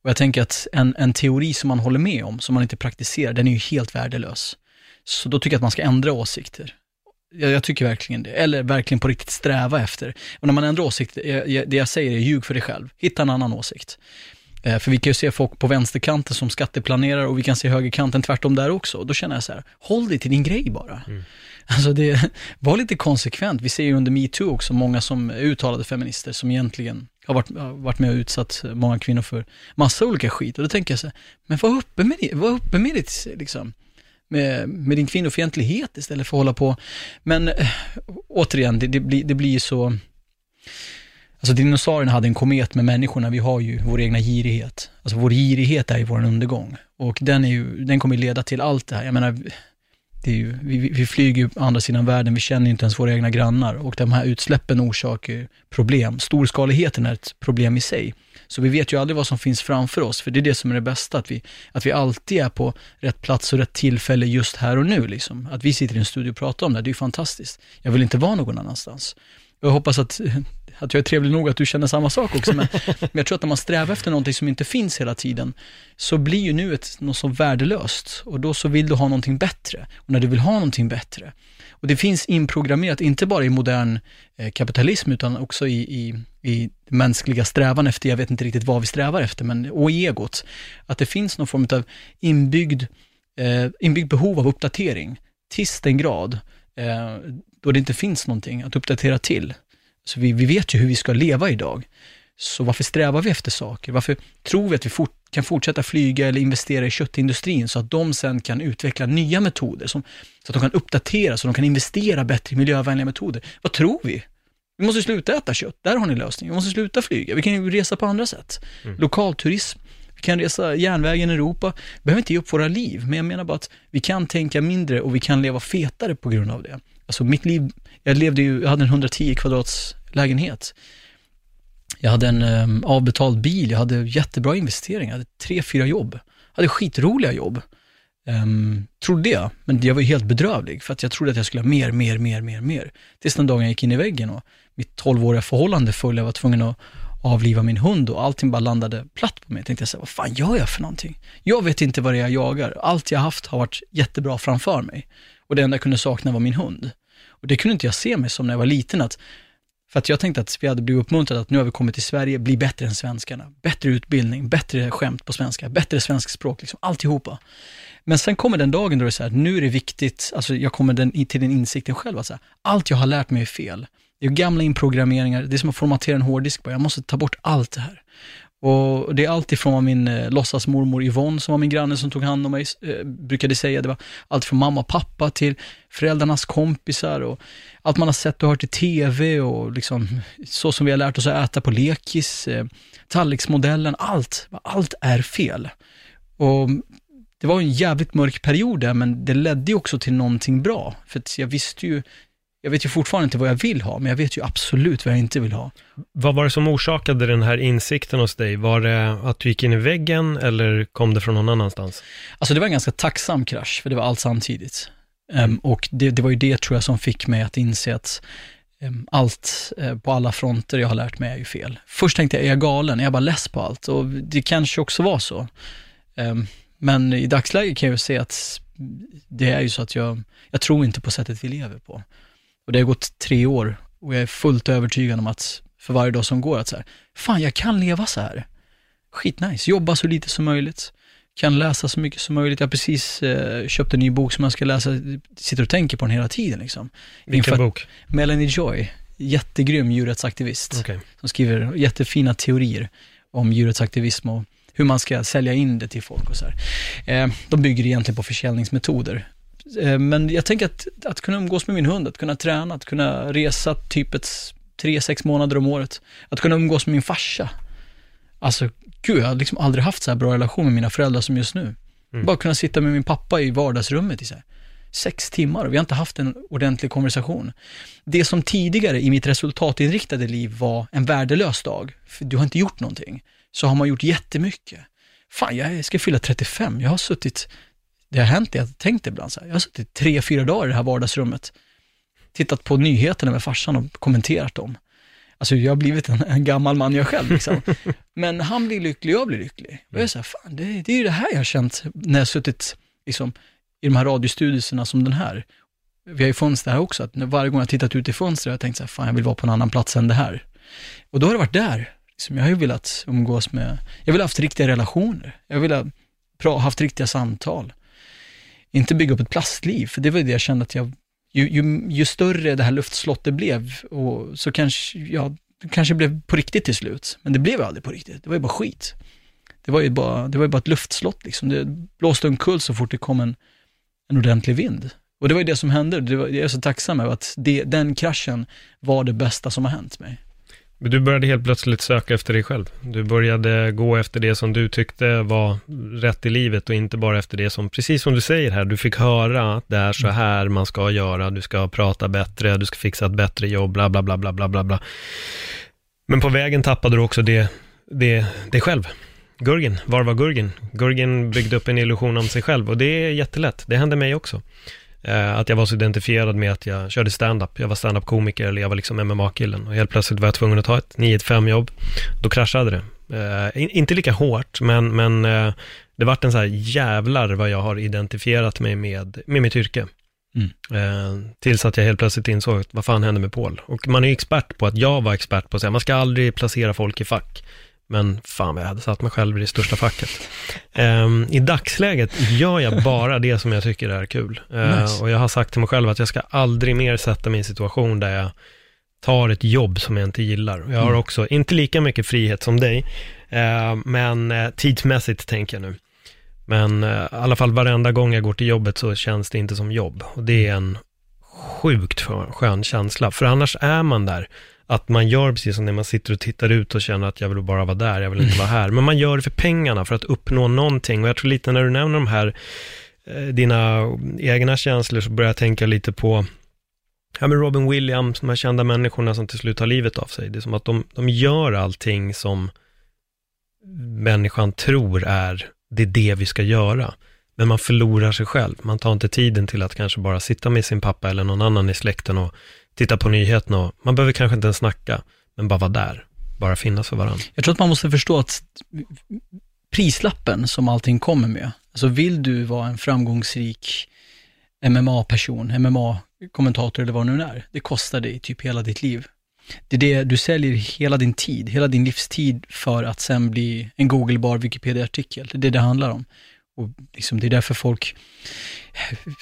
Och jag tänker att en, en teori som man håller med om, som man inte praktiserar, den är ju helt värdelös. Så då tycker jag att man ska ändra åsikter. Jag, jag tycker verkligen det. Eller verkligen på riktigt sträva efter. Och när man ändrar åsikter, jag, jag, det jag säger är ljug för dig själv. Hitta en annan åsikt. För vi kan ju se folk på vänsterkanten som skatteplanerar, och vi kan se högerkanten tvärtom där också. Då känner jag så här, håll dig till din grej bara. Mm. Alltså det, var lite konsekvent. Vi ser ju under MeToo också många som uttalade feminister som egentligen har varit, har varit med och utsatt många kvinnor för massa olika skit. Och då tänker jag så här, men var uppe med, var uppe med ditt liksom. Med, med din kvinnofientlighet istället för att hålla på. Men återigen, det, det, blir, det blir så... Alltså dinosaurierna hade en komet med människorna. Vi har ju vår egna girighet. Alltså vår girighet är ju vår undergång. Och den, är ju, den kommer leda till allt det här. Jag menar, Det är ju, vi, vi flyger ju på andra sidan världen, vi känner inte ens våra egna grannar, och de här utsläppen orsakar problem. Storskaligheten är ett problem i sig. Så vi vet ju aldrig vad som finns framför oss, för det är det som är det bästa, att vi, att vi alltid är på rätt plats och rätt tillfälle just här och nu. Liksom. Att vi sitter i en studio och pratar om det, det är ju fantastiskt. Jag vill inte vara någon annanstans. Jag hoppas att, att jag är trevlig nog att du känner samma sak också. Men, men jag tror att när man strävar efter någonting som inte finns hela tiden, så blir ju nu ett, något så värdelöst. Och då så vill du ha någonting bättre. Och när du vill ha någonting bättre. Och det finns inprogrammerat, inte bara i modern eh, kapitalism, utan också i, i, i mänskliga strävan efter, jag vet inte riktigt vad vi strävar efter, men, och i egot. Att det finns någon form av inbyggd, eh, inbyggd behov av uppdatering. Tills den grad eh, då det inte finns någonting att uppdatera till. Så vi, vi vet ju hur vi ska leva idag. Så varför strävar vi efter saker? Varför tror vi att vi fort, kan fortsätta flyga eller investera i köttindustrin så att de sen kan utveckla nya metoder som, så att de kan uppdatera, så att de kan investera bättre i miljövänliga metoder? Vad tror vi? Vi måste sluta äta kött. Där har ni lösningen. Vi måste sluta flyga. Vi kan ju resa på andra sätt. Mm. Lokalturism. Vi kan resa järnvägen i Europa. Vi behöver inte ge upp våra liv. Men jag menar bara att vi kan tänka mindre och vi kan leva fetare på grund av det. Alltså mitt liv, jag levde ju, jag hade en hundratio kvadrats lägenhet. Jag hade en um, avbetald bil, jag hade jättebra investeringar, jag hade tre, fyra jobb. Jag hade skitroliga jobb. Um, trodde jag, men jag var ju helt bedrövlig för att jag trodde att jag skulle ha mer, mer, mer, mer, mer. Tills den dagen jag gick in i väggen och mitt tolvåriga förhållande föll, jag var tvungen att avliva min hund och allting bara landade platt på mig. Jag tänkte jag så här, vad fan gör jag för någonting? Jag vet inte vad det är jag jagar. Allt jag haft har varit jättebra framför mig. Och det enda jag kunde sakna var min hund. Och det kunde inte jag se mig som när jag var liten. Att, för att jag tänkte att vi hade blivit uppmuntrade att nu har vi kommit till Sverige, bli bättre än svenskarna. Bättre utbildning, bättre skämt på svenska, bättre svensk språk, liksom, alltihopa. Men sen kommer den dagen då det är så här, nu är det viktigt, alltså jag kommer den, till den insikten själv att så här, allt jag har lärt mig är fel. Det är gamla inprogrammeringar, det är som att formatera en hårddisk. Jag måste ta bort allt det här. Och det är allt ifrån min eh, låtsasmormor Yvonne som var min granne som tog hand om mig, eh, brukade säga, det var allt från mamma och pappa till föräldrarnas kompisar och allt man har sett och hört i tv och liksom, så som vi har lärt oss att äta på lekis, eh, tallriksmodellen, allt, allt är fel. Och det var en jävligt mörk period där, men det ledde ju också till någonting bra, för att jag visste ju, jag vet ju fortfarande inte vad jag vill ha, men jag vet ju absolut vad jag inte vill ha. Vad var det som orsakade den här insikten hos dig? Var det att du gick in i väggen eller kom det från någon annanstans? Alltså det var en ganska tacksam krasch, för det var allt samtidigt. Um, och det, det var ju det, tror jag, som fick mig att inse att um, allt uh, på alla fronter jag har lärt mig är ju fel. Först tänkte jag, är jag galen? Är jag bara less på allt? Och det kanske också var så. Um, men i dagsläget kan jag ju se att det är ju så att jag, jag tror inte på sättet vi lever på. Och det har gått tre år och jag är fullt övertygad om att för varje dag som går att så här, fan jag kan leva så här. Skitnice, jobba så lite som möjligt. Kan läsa så mycket som möjligt. Jag precis eh, köpt en ny bok som jag ska läsa. Sitter och tänker på den hela tiden. Liksom. Vilken Inför, bok? Melanie Joy, jättegrym djurrättsaktivist. Okay. Som skriver jättefina teorier om djurrättsaktivism och hur man ska sälja in det till folk. Och så här. Eh, de bygger egentligen på försäljningsmetoder. Men jag tänker att, att kunna umgås med min hund, att kunna träna, att kunna resa typ tre sex månader om året, att kunna umgås med min farsa. Alltså, gud, jag har liksom aldrig haft så här bra relation med mina föräldrar som just nu. Mm. Bara kunna sitta med min pappa i vardagsrummet i så här, sex timmar och vi har inte haft en ordentlig konversation. Det som tidigare i mitt resultatinriktade liv var en värdelös dag, för du har inte gjort någonting, så har man gjort jättemycket. Fan, jag ska fylla trettiofem, jag har suttit... Det har hänt det jag tänkte ibland. Så här. Jag har suttit tre, fyra dagar i det här vardagsrummet. Tittat på nyheterna med farsan och kommenterat dem. Alltså jag har blivit en, en gammal man jag själv. Liksom. Men han blir lycklig, jag blir lycklig. Och jag är så här, fan, det, det är ju det här jag har känt när jag suttit liksom, i de här radiostudierna som den här. Vi har ju fönster här också. Att varje gång jag tittat ut i fönstret har jag tänkt så här, fan jag vill vara på en annan plats än det här. Och då har det varit där. Liksom, jag har ju velat umgås med... Jag vill ha haft riktiga relationer. Jag vill ha pra, haft riktiga samtal. Inte bygga upp ett plastliv, för det var det jag kände att jag, ju, ju, ju större det här luftslottet blev, och så kanske jag kanske blev på riktigt till slut, men det blev aldrig på riktigt, det var ju bara skit, det var ju bara, det var ju bara ett luftslott liksom. Det blåste en kull så fort det kom en, en ordentlig vind, och det var ju det som hände. Det var, jag är så tacksam över att det, den kraschen var det bästa som har hänt mig. Men du började helt plötsligt söka efter dig själv. Du började gå efter det som du tyckte var rätt i livet och inte bara efter det som, precis som du säger här, du fick höra att det är så här man ska göra, du ska prata bättre, du ska fixa ett bättre jobb, bla bla bla bla bla bla bla. Men på vägen tappade du också det, det, det själv. Gurgin, var var Gurgin? Gurgin byggde upp en illusion om sig själv, och det är jättelätt, det hände mig också. Att jag var så identifierad med att jag körde stand-up. Jag var stand-up-komiker, eller jag var liksom M M A-killen. Och helt plötsligt var jag tvungen att ta ett nio till fem jobb. Då kraschade det. Eh, inte lika hårt, men, men eh, det vart en så här jävlar vad jag har identifierat mig med, med mitt yrke. Mm. Eh, tills att jag helt plötsligt insåg vad fan hände med Paul. Och man är expert på att jag var expert på att säga, man ska aldrig placera folk i fack. Men fan vad jag hade satt mig själv i det största facket. Um, I dagsläget gör jag bara det som jag tycker är kul. Uh, nice. Och jag har sagt till mig själv att jag ska aldrig mer sätta mig i en situation där jag tar ett jobb som jag inte gillar. Jag har också inte lika mycket frihet som dig. Uh, men uh, tidsmässigt tänker jag nu. Men uh, i alla fall varenda gång jag går till jobbet så känns det inte som jobb. Och det är en sjukt skön känsla. För annars är man där. Att man gör precis som när man sitter och tittar ut och känner att jag vill bara vara där, jag vill inte vara här. Men man gör det för pengarna, för att uppnå någonting. Och jag tror lite när du nämner de här eh, dina egna känslor så börjar jag tänka lite på ja, men Robin Williams, de här kända människorna som till slut har livet av sig. Det är som att de, de gör allting som människan tror är det, är det vi ska göra. Men man förlorar sig själv. Man tar inte tiden till att kanske bara sitta med sin pappa eller någon annan i släkten och titta på nyheterna, och man behöver kanske inte ens snacka, men bara vara där, bara finnas för varandra. Jag tror att man måste förstå att prislappen som allting kommer med, alltså vill du vara en framgångsrik M M A-person, M M A-kommentator eller vad det nu är, det kostar dig typ hela ditt liv. Det är det du säljer, hela din tid, hela din livstid, för att sen bli en googlebar Wikipedia-artikel. Det är det det handlar om. Och liksom det är därför folk,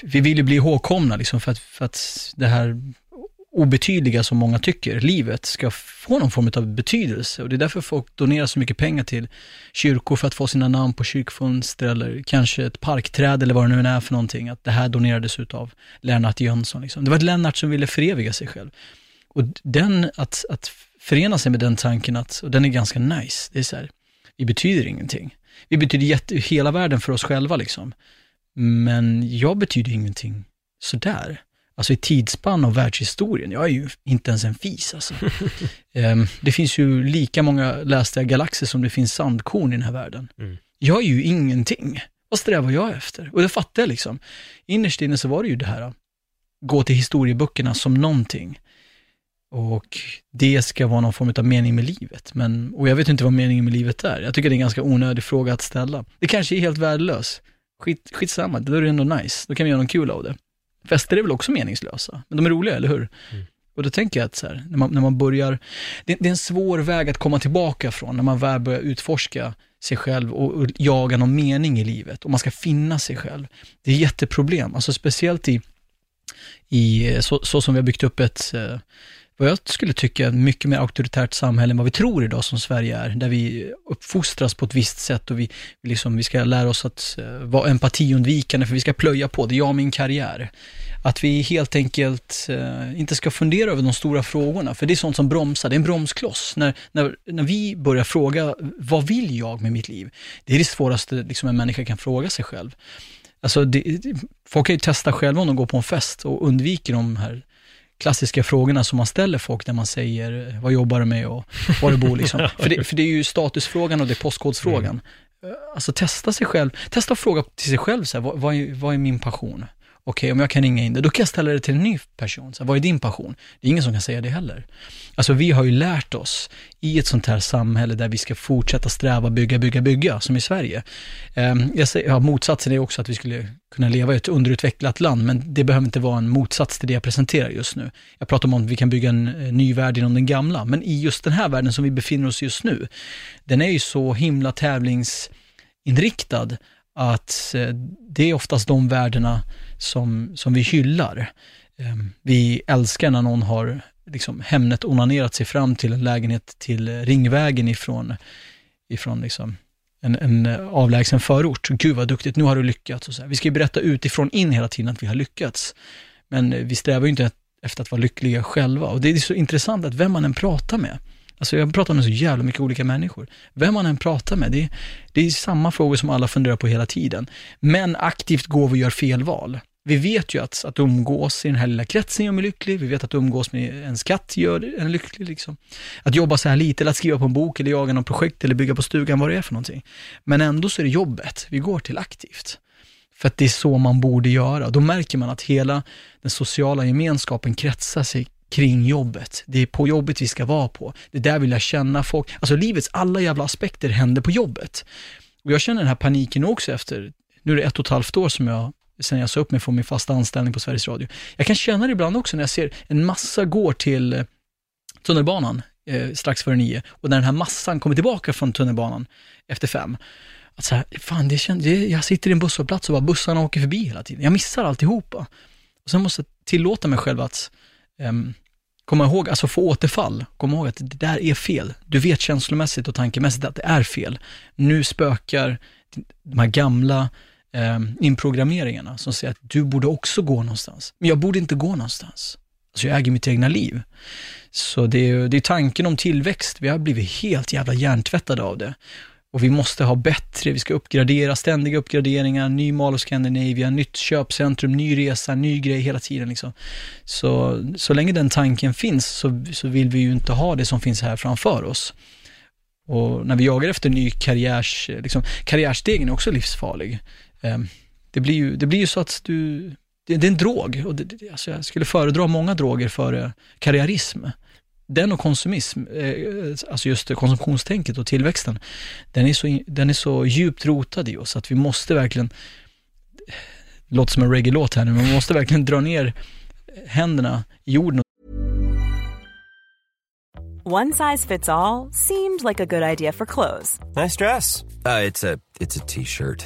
vi vill ju bli ihågkomna liksom, för att, för att det här obetydliga som många tycker, livet ska få någon form av betydelse, och det är därför folk donerar så mycket pengar till kyrkor för att få sina namn på kyrkfönster eller kanske ett parkträd eller vad det nu är för någonting, att det här donerades utav Lennart Jönsson liksom. Det var ett Lennart som ville föreviga sig själv, och den, att, att förena sig med den tanken, att, och den är ganska nice, det är så här, vi betyder ingenting, vi betyder jätte, hela världen för oss själva liksom, men jag betyder ingenting sådär. Alltså i tidsspann av världshistorien. Jag är ju inte ens en fis. Alltså. um, det finns ju lika många lästa galaxer som det finns sandkorn i den här världen. Mm. Jag är ju ingenting. Vad strävar jag efter? Och det fattar jag liksom. Innerst inne så var det ju det här. Gå till historieböckerna som någonting. Och det ska vara någon form av mening med livet. Men, och jag vet inte vad meningen med livet är. Jag tycker det är en ganska onödig fråga att ställa. Det kanske är helt värdelös. Skit, skitsamma, då är det ändå nice. Då kan vi göra någon kul av det. Fester är väl också meningslösa, men de är roliga, eller hur? Mm. Och då tänker jag att så här, när, man, när man börjar, det, det är en svår väg att komma tillbaka från, när man väl börjar utforska sig själv och, och jaga någon mening i livet, och man ska finna sig själv. Det är jätteproblem, alltså speciellt i, i så, så som vi har byggt upp ett, vad jag skulle tycka, mycket mer auktoritärt samhälle än vad vi tror idag som Sverige är, där vi uppfostras på ett visst sätt, och vi, liksom, vi ska lära oss att uh, vara empatiundvikande, för vi ska plöja på det, jag och min karriär. Att vi helt enkelt uh, inte ska fundera över de stora frågorna, för det är sånt som bromsar, det är en bromskloss. När, när, när vi börjar fråga, vad vill jag med mitt liv? Det är det svåraste liksom, en människa kan fråga sig själv. Alltså, det, det, folk kan ju testa själva om de går på en fest och undviker de här klassiska frågorna som man ställer folk när man säger vad jobbar du med och var du bor liksom. för, det, för det är ju statusfrågan och det är postkodsfrågan. Mm. Alltså testa sig själv, testa att fråga till sig själv så här, vad, vad, är, vad är min passion? Okej, okay, om jag kan ringa in det, då kan jag ställa det till en ny person. Så här, vad är din passion? Det är ingen som kan säga det heller. Alltså vi har ju lärt oss i ett sånt här samhälle där vi ska fortsätta sträva, bygga, bygga, bygga, som i Sverige. Um, jag säger, ja, motsatsen är också att vi skulle kunna leva i ett underutvecklat land, men det behöver inte vara en motsats till det jag presenterar just nu. Jag pratar om att vi kan bygga en ny värld inom den gamla, men i just den här världen som vi befinner oss just nu, den är ju så himla tävlingsinriktad att det är oftast de värdena som, som vi hyllar. Vi älskar när någon har liksom hemnet onanerat sig fram till en lägenhet till Ringvägen ifrån, ifrån liksom en, en avlägsen förort. Gud vad duktigt, nu har du lyckats. Och så här. Vi ska ju berätta utifrån in hela tiden att vi har lyckats. Men vi strävar ju inte efter att vara lyckliga själva. Och det är så intressant att vem man än pratar med Alltså jag pratar med så jävla mycket olika människor. Vem man än pratar med, det är, det är samma frågor som alla funderar på hela tiden. Men aktivt går vi och gör fel val. Vi vet ju att, att umgås i den här lilla kretsen gör mig lycklig. Vi vet att umgås med en skatt gör en lycklig. Liksom. Att jobba så här lite, eller att skriva på en bok, eller jaga någon projekt, eller bygga på stugan, vad det är för någonting. Men ändå så är det jobbet vi går till aktivt. För att det är så man borde göra. Då märker man att hela den sociala gemenskapen kretsar sig kring jobbet. Det är på jobbet vi ska vara på. Det där vill jag känna folk. Alltså livets alla jävla aspekter händer på jobbet. Och jag känner den här paniken också efter, nu är det ett och ett halvt år som jag, sen jag sa upp mig från min fasta anställning på Sveriges Radio. Jag kan känna det ibland också när jag ser en massa går till tunnelbanan eh, strax före nio. Och när den här massan kommer tillbaka från tunnelbanan efter fem. Att så här, fan, det känns, det, jag sitter i en busshållplats och bara bussarna åker förbi hela tiden. Jag missar alltihopa. Och sen måste jag tillåta mig själv att um, komma ihåg, alltså få återfall. Kom ihåg att det där är fel. Du vet känslomässigt och tankemässigt att det är fel. Nu spökar de här gamla um, inprogrammeringarna som säger att du borde också gå någonstans. Men jag borde inte gå någonstans. Alltså jag äger mitt egna liv. Så det är, det är tanken om tillväxt. Vi har blivit helt jävla hjärntvättade av det. Och vi måste ha bättre, vi ska uppgradera, ständiga uppgraderingar, ny Mall of Scandinavia, nytt köpcentrum, ny resa, ny grej hela tiden. Liksom. Så, så länge den tanken finns så, så vill vi ju inte ha det som finns här framför oss. Och när vi jagar efter ny karriärs, liksom, karriärstegen är också livsfarlig. Det blir ju, det blir ju så att du, det, det är en drog. Och det, det, alltså jag skulle föredra många droger före karriärism. Den och konsumism, alltså just konsumtionstänket och tillväxten, den är så, den är så djupt rotad i oss att vi måste verkligen, låt som en reggae-låt här nu, men vi måste verkligen dra ner händerna i jorden. One size fits all seemed like a good idea for clothes. Nice dress. Uh, it's a, it's a t-shirt.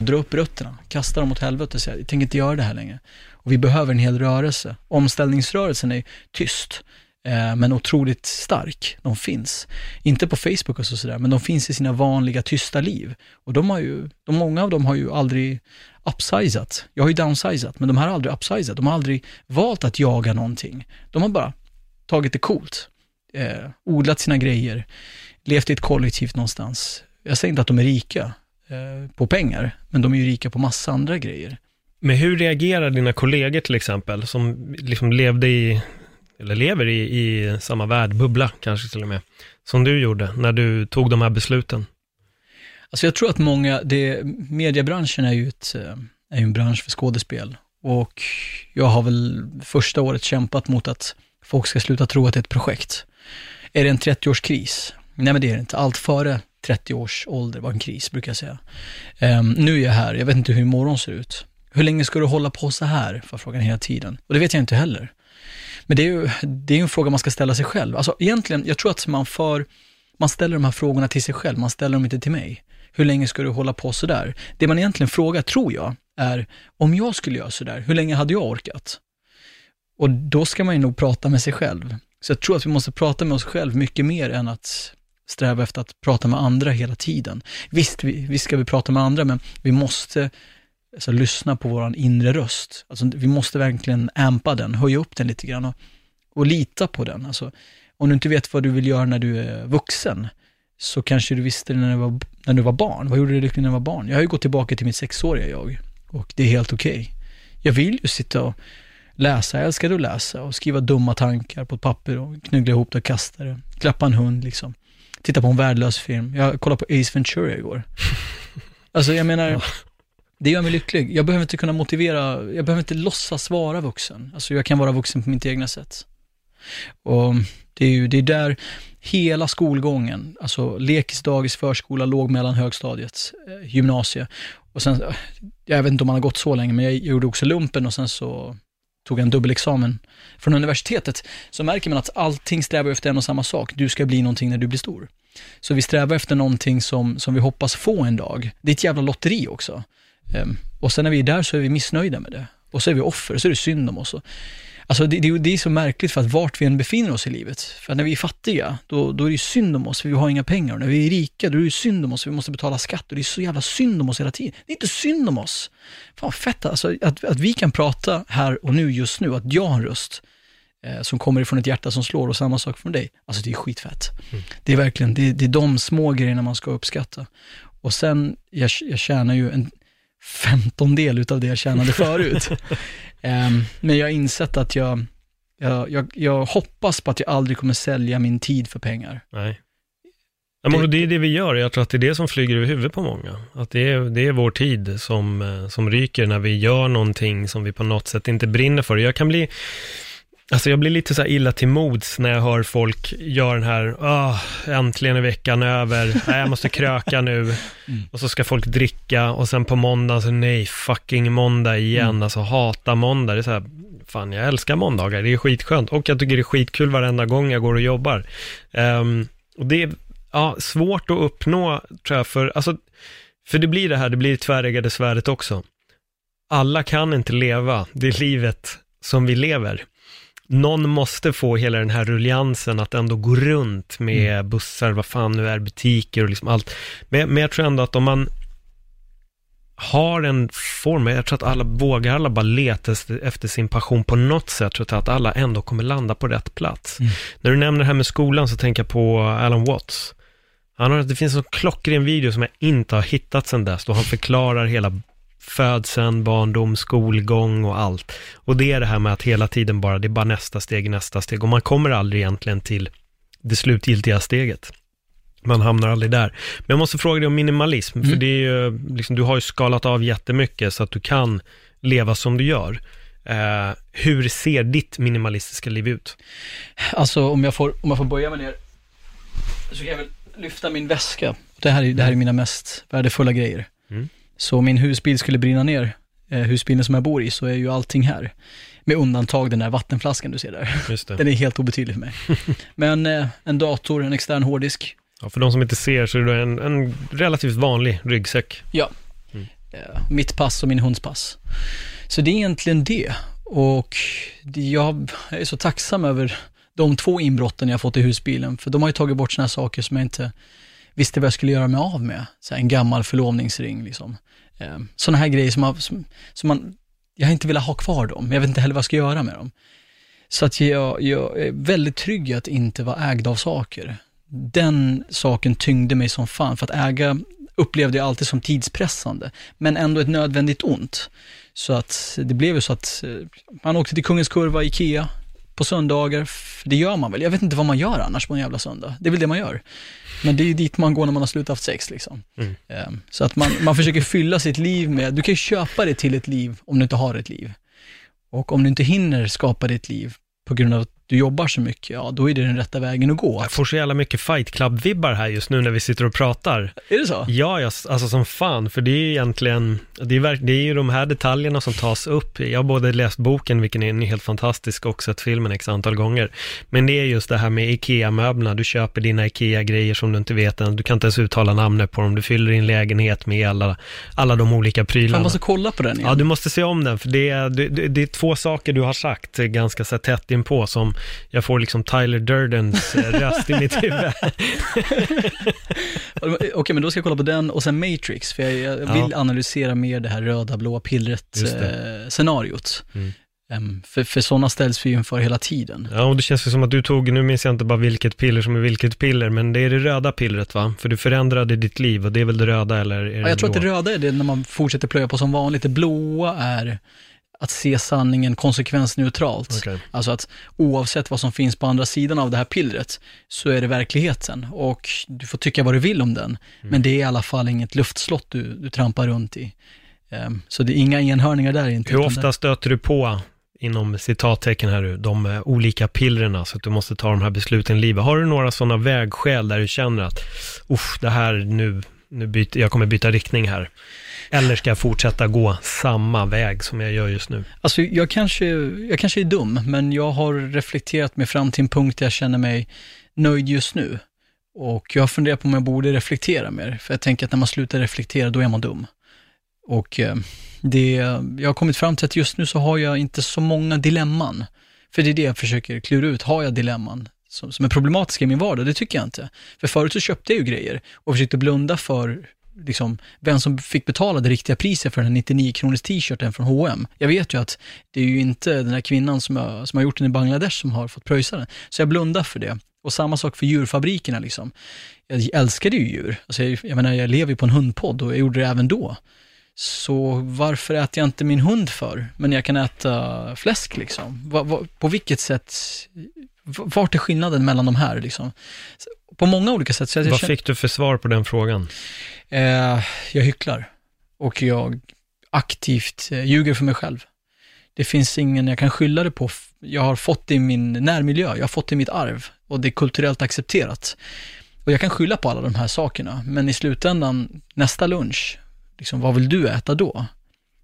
Dra upp rötterna, kasta dem åt helvete och säga, jag tänker inte göra det här längre. Och vi behöver en hel rörelse. Omställningsrörelsen är tyst, eh, men otroligt stark. De finns. Inte på Facebook och sådär, men de finns i sina vanliga tysta liv. Och de har ju, de, många av dem har ju aldrig upsizat. Jag har ju downsizat, men de här har aldrig upsizat. De har aldrig valt att jaga någonting. De har bara tagit det coolt. Eh, odlat sina grejer. Levt i ett kollektivt någonstans. Jag säger inte att de är rika på pengar, men de är ju rika på massa andra grejer. Men hur reagerar dina kollegor till exempel som liksom levde i eller lever i, i samma världbubbla kanske till och med, som du gjorde när du tog de här besluten? Alltså jag tror att många, det, mediebranschen är ju, ett, är ju en bransch för skådespel, och jag har väl första året kämpat mot att folk ska sluta tro att det är ett projekt. Är det en trettioårskris? Nej, men det är det inte. Allt före trettio års ålder var en kris, brukar jag säga. Um, nu är jag här, jag vet inte hur imorgon ser ut. Hur länge ska du hålla på så här? För frågan hela tiden. Och det vet jag inte heller. Men det är ju det är en fråga man ska ställa sig själv. Alltså egentligen, jag tror att man för man ställer de här frågorna till sig själv, man ställer dem inte till mig. Hur länge ska du hålla på så där? Det man egentligen frågar, tror jag, är om jag skulle göra så där, hur länge hade jag orkat? Och då ska man ju nog prata med sig själv. Så jag tror att vi måste prata med oss själv mycket mer än att sträva efter att prata med andra hela tiden. Visst, vi, visst ska vi prata med andra, men vi måste alltså, lyssna på vår inre röst. Alltså, vi måste verkligen ampa den, höja upp den lite grann och, och lita på den. Alltså, om du inte vet vad du vill göra när du är vuxen, så kanske du visste det när du var, när du var barn. Vad gjorde du lyckligt när du var barn? Jag har ju gått tillbaka till mitt sexåriga jag, och det är helt okej. Okay. Jag vill ju sitta och läsa, jag älskar att läsa och skriva dumma tankar på ett papper och knyggla ihop det och kasta det. Klappa en hund liksom. Titta på en värdelös film. Jag kollade på Ace Ventura igår. Alltså jag menar, ja. Det gör mig lycklig. Jag behöver inte kunna motivera, jag behöver inte låtsas vara vuxen. Alltså jag kan vara vuxen på mitt egna sätt. Och det är ju det är där hela skolgången, alltså lekis, dagis, förskola, låg, mellan, högstadiet, gymnasie. Och sen, jag vet inte om man har gått så länge, men jag gjorde också lumpen och sen så tog jag en dubbelexamen från universitetet. Så märker man att allting strävar efter en och samma sak. Du ska bli någonting när du blir stor. Så vi strävar efter någonting som, som vi hoppas få en dag. Det är ett jävla lotteri också. Um, och sen när vi är där så är vi missnöjda med det. Och så är vi offer, så är det synd om oss. Alltså det, det, det är så märkligt, för att vart vi än befinner oss i livet. För när vi är fattiga, då, då är det synd om oss, för vi har inga pengar. Och när vi är rika, då är det synd om oss, för vi måste betala skatt. Och det är så jävla synd om oss hela tiden. Det är inte synd om oss. Fan fett, alltså, att, att vi kan prata här och nu, just nu, att jag har en röst eh, som kommer ifrån ett hjärta som slår, och samma sak från dig. Alltså det är skitfett. Mm. Det är verkligen, det, det är de små grejerna man ska uppskatta. Och sen, jag, jag tjänar ju en femtondel utav det jag tjänade förut. um, men jag har insett att jag jag, jag jag hoppas på att jag aldrig kommer sälja min tid för pengar. Nej. Det, men det är det vi gör. Jag tror att det är det som flyger över huvudet på många. Att det är, det är vår tid som, som ryker när vi gör någonting som vi på något sätt inte brinner för. Jag kan bli Alltså jag blir lite så här illa till mods när jag hör folk göra den här oh, äntligen är veckan över, nej, jag måste kröka nu. Mm. Och så ska folk dricka, och sen på måndag så nej, fucking måndag igen. Mm. Alltså hata måndag. Det är så här, fan jag älskar måndagar, det är skitskönt. Och jag tycker det är skitkul varenda gång jag går och jobbar. Um, och det är ja, svårt att uppnå, tror jag, för, alltså, för det blir det här, det blir tvärägade svärdet också. Alla kan inte leva det livet som vi lever. Någon måste få hela den här rulliansen att ändå gå runt med mm. bussar, vad fan nu är, butiker och liksom allt. Men, men jag tror ändå att om man har en form, jag tror att alla vågar, alla bara letas efter sin passion på något sätt, tror jag att alla ändå kommer landa på rätt plats. Mm. När du nämner det här med skolan så tänker jag på Alan Watts. Han har, det finns en klockren video som jag inte har hittat sedan dess, då han förklarar hela födseln, barndom, skolgång och allt. Och det är det här med att hela tiden bara, det är bara nästa steg, nästa steg. Och man kommer aldrig egentligen till det slutgiltiga steget. Man hamnar aldrig där. Men jag måste fråga dig om minimalism. Mm. För det är ju, liksom, du har ju skalat av jättemycket så att du kan leva som du gör. Eh, hur ser ditt minimalistiska liv ut? Alltså om jag får, om jag får böja mig ner så kan jag väl lyfta min väska. Det här är, det här är mina mest värdefulla grejer. Mm. Så min husbil skulle brinna ner, eh, husbilen som jag bor i, så är ju allting här. Med undantag den där vattenflaskan du ser där. Just det. Den är helt obetydlig för mig. Men eh, en dator, en extern hårddisk. Ja, för de som inte ser så är det en, en relativt vanlig ryggsäck. Ja, mm. eh, mitt pass och min hunds pass. Så det är egentligen det. Och jag är så tacksam över de två inbrotten jag fått i husbilen. För de har ju tagit bort såna här saker som jag inte visste vad jag skulle göra mig av med. Så här, en gammal förlovningsring liksom. Eh, sådana här grejer som, har, som, som man, jag inte vill ha kvar dem. Jag vet inte heller vad jag ska göra med dem. Så att jag, jag är väldigt trygg att inte vara ägd av saker. Den saken tyngde mig som fan. För att äga upplevde jag alltid som tidspressande. Men ändå ett nödvändigt ont. Så att det blev ju så att man åkte till Kungens Kurva, Ikea på söndagar, det gör man väl. Jag vet inte vad man gör annars på en jävla söndag. Det är väl det man gör. Men det är ju dit man går när man har slutat haft sex liksom. Mm. Um, så att man, man försöker fylla sitt liv med, du kan ju köpa det till ett liv om du inte har ett liv. Och om du inte hinner skapa ditt liv på grund av att du jobbar så mycket, ja då är det den rätta vägen att gå. Jag får så jävla mycket Fight Club-vibbar här just nu när vi sitter och pratar. Är det så? Ja, jag, alltså som fan, för det är ju egentligen, det är, verk, det är ju de här detaljerna som tas upp. Jag har både läst boken, vilken är helt fantastisk, och sett filmen x antal gånger. Men det är just det här med Ikea-möblerna, du köper dina Ikea-grejer som du inte vet än, du kan inte ens uttala namnet på dem, du fyller din lägenhet med alla, alla de olika prylarna. Man måste kolla på den igen. Ja, du måste se om den, för det är, det, det är två saker du har sagt ganska så tätt inpå som jag får liksom Tyler Durdens röst i mitt huvud. Okej, okay, men då ska jag kolla på den och sen Matrix, för jag, jag vill ja. analysera mer det här röda, blåa pillret eh, scenariot. Mm. Um, för, för sådana ställs vi inför hela tiden. Ja, och det känns som att du tog, nu minns jag inte bara vilket piller som är vilket piller, men det är det röda pillret va? För du förändrade ditt liv och det är väl det röda eller är det ja, jag blå? Tror att det röda är det när man fortsätter plöja på som vanligt, det blåa är att se sanningen konsekvensneutralt. Okay. Alltså att oavsett vad som finns på andra sidan av det här pillret så är det verkligheten och du får tycka vad du vill om den. Mm. Men det är i alla fall inget luftslott du, du trampar runt i. Um, så det är inga enhörningar där. Inte Hur ofta stöter du på, inom citattecken här, de olika pillerna så att du måste ta de här besluten i livet? Har du några sådana vägskäl där du känner att uff, det här nu... Nu byter, jag kommer byta riktning här. Eller ska jag fortsätta gå samma väg som jag gör just nu? Alltså jag kanske, jag kanske är dum, men jag har reflekterat mig fram till en punkt där jag känner mig nöjd just nu. Och jag funderar på om jag borde reflektera mer. För jag tänker att när man slutar reflektera, då är man dum. Och det, jag har kommit fram till att just nu så har jag inte så många dilemman. För det är det jag försöker klura ut. Har jag dilemman Som, som är problematiska i min vardag? Det tycker jag inte. För förut så köpte jag ju grejer och försökte blunda för liksom, vem som fick betala det riktiga priset för den nittionio kronors t-shirten från H och M. Jag vet ju att det är ju inte den här kvinnan som, jag, som har gjort den i Bangladesh som har fått pröjsa den. Så jag blundar för det. Och samma sak för djurfabrikerna. Liksom. Jag älskade ju djur. Alltså jag, jag menar, jag lever ju på en hundpodd och jag gjorde det även då. Så varför äter jag inte min hund för? Men jag kan äta fläsk liksom. Va, va, på vilket sätt... Vart är skillnaden mellan de här liksom? På många olika sätt. Så jag Vad känner... fick du för svar på den frågan? Eh, jag hycklar. Och jag aktivt eh, ljuger för mig själv. Det finns ingen jag kan skylla det på. Jag har fått det i min närmiljö. Jag har fått det i mitt arv. Och det är kulturellt accepterat. Och jag kan skylla på alla de här sakerna. Men i slutändan, nästa lunch. Liksom, vad vill du äta då?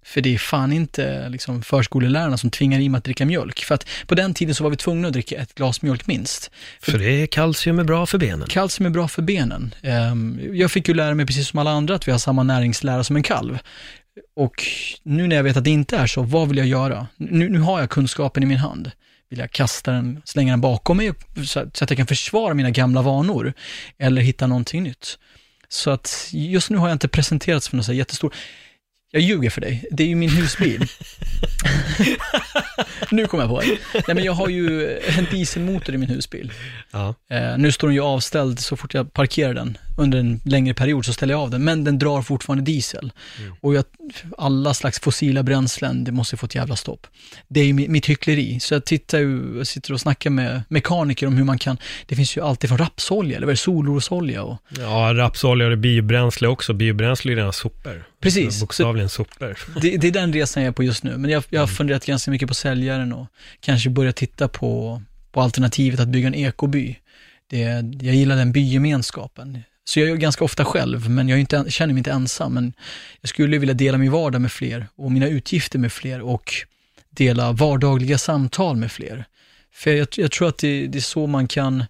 För det är fan inte liksom, förskolelärarna som tvingar in mig att dricka mjölk. För att på den tiden så var vi tvungna att dricka ett glas mjölk minst. För, för det är kalcium är bra för benen. Kalcium är bra för benen. Jag fick ju lära mig precis som alla andra att vi har samma näringslära som en kalv. Och nu när jag vet att det inte är så, vad vill jag göra? Nu, nu har jag kunskapen i min hand. Vill jag kasta den, slänga den bakom mig så att jag kan försvara mina gamla vanor? Eller hitta någonting nytt? Så att just nu har jag inte presenterats för något så jättestort... Jag ljuger för dig. Det är ju min husbil. Nu kommer jag på det. Nej, men jag har ju en dieselmotor i min husbil. Ja. Eh, nu står den ju avställd så fort jag parkerar den. Under en längre period så ställer jag av den. Men den drar fortfarande diesel. Mm. Och jag, alla slags fossila bränslen, det måste få ett jävla stopp. Det är ju mitt hyckleri. Så jag tittar ju, sitter och snackar med mekaniker om hur man kan... Det finns ju alltid från rapsolja, eller vad är det, solrosolja? Och... Ja, rapsolja och biobränsle också. Biobränsle är redan sopor. Precis. Bokstavligen sopor. Det, det är den resan jag är på just nu. Men jag, jag har funderat ganska mycket på säljaren och kanske börja titta på, på alternativet att bygga en ekoby. Det, jag gillar den bygemenskapen. Så jag är ganska ofta själv, men jag är inte, känner mig inte ensam. Men jag skulle vilja dela min vardag med fler och mina utgifter med fler och dela vardagliga samtal med fler. För jag, jag tror att det, det är så man kan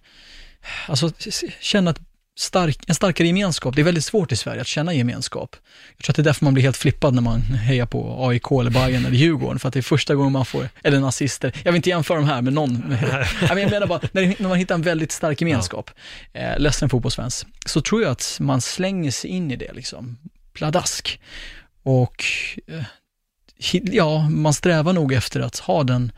alltså, känna att Stark, en starkare gemenskap. Det är väldigt svårt i Sverige att känna gemenskap. Jag tror att det är därför man blir helt flippad när man hejar på A I K eller Bayern eller Djurgården, för att det är första gången man får, eller nazister. Jag vill inte jämföra dem här med någon. Jag menar bara, när man hittar en väldigt stark gemenskap, ja. eh, ledsen fotbollsfans, så tror jag att man slänger sig in i det liksom, pladask. Och eh, ja, man strävar nog efter att ha den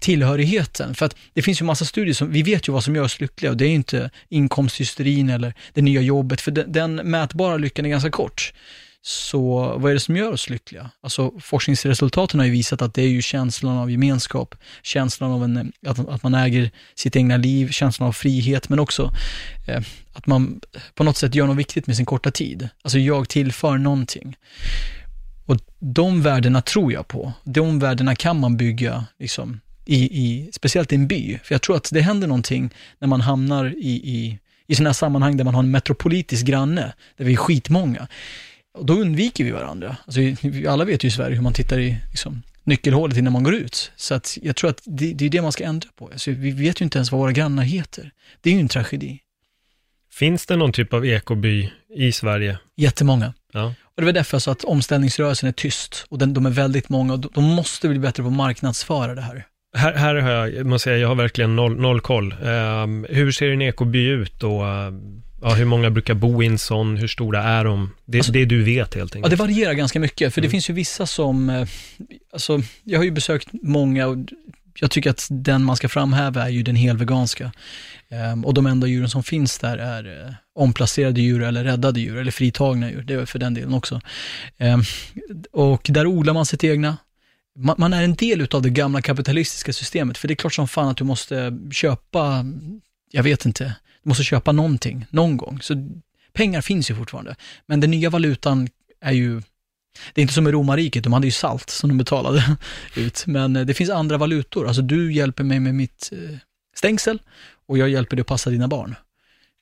tillhörigheten. För att det finns ju massa studier som, vi vet ju vad som gör oss lyckliga, och det är ju inte inkomsthysterin eller det nya jobbet, för den, den mätbara lyckan är ganska kort. Så vad är det som gör oss lyckliga? Alltså forskningsresultaten har ju visat att det är ju känslan av gemenskap, känslan av en, att, att man äger sitt egna liv, känslan av frihet, men också eh, att man på något sätt gör något viktigt med sin korta tid. Alltså jag tillför någonting. Och de värdena tror jag på. De värdena kan man bygga liksom I, i, speciellt i en by. För jag tror att det händer någonting när man hamnar i, i, i sådana här sammanhang där man har en metropolitisk granne, där vi är skitmånga. Och då undviker vi varandra. Alltså, vi, alla vet ju i Sverige hur man tittar i liksom, nyckelhålet innan man går ut. Så att, jag tror att det, det är det man ska ändra på. Alltså, vi vet ju inte ens vad våra grannar heter. Det är ju en tragedi. Finns det någon typ av ekoby i Sverige? Jättemånga. Ja. Och det var därför så att omställningsrörelsen är tyst. Och den, de är väldigt många. Och de, de måste bli bättre på att marknadsföra det här. Här, här har jag, måste säga, jag har verkligen noll, noll koll. Um, hur ser en ekoby ut och uh, ja, hur många brukar bo i en sån? Hur stora är de? Det, alltså, det du vet helt enkelt. Ja, det varierar ganska mycket. För mm. det finns ju vissa som, alltså, jag har ju besökt många och jag tycker att den man ska framhäva är ju den helveganska. Um, och de enda djuren som finns där är uh, omplacerade djur eller räddade djur eller fritagna djur. Det är för den delen också. Um, och där odlar man sitt egna. man, man är en del av det gamla kapitalistiska systemet. För det är klart som fan att du måste köpa, jag vet inte, du måste köpa någonting, någon gång. Så pengar finns ju fortfarande. Men den nya valutan är ju, det är inte som i Romariket, de hade ju salt som de betalade ut. Men det finns andra valutor. Alltså du hjälper mig med mitt stängsel och jag hjälper dig att passa dina barn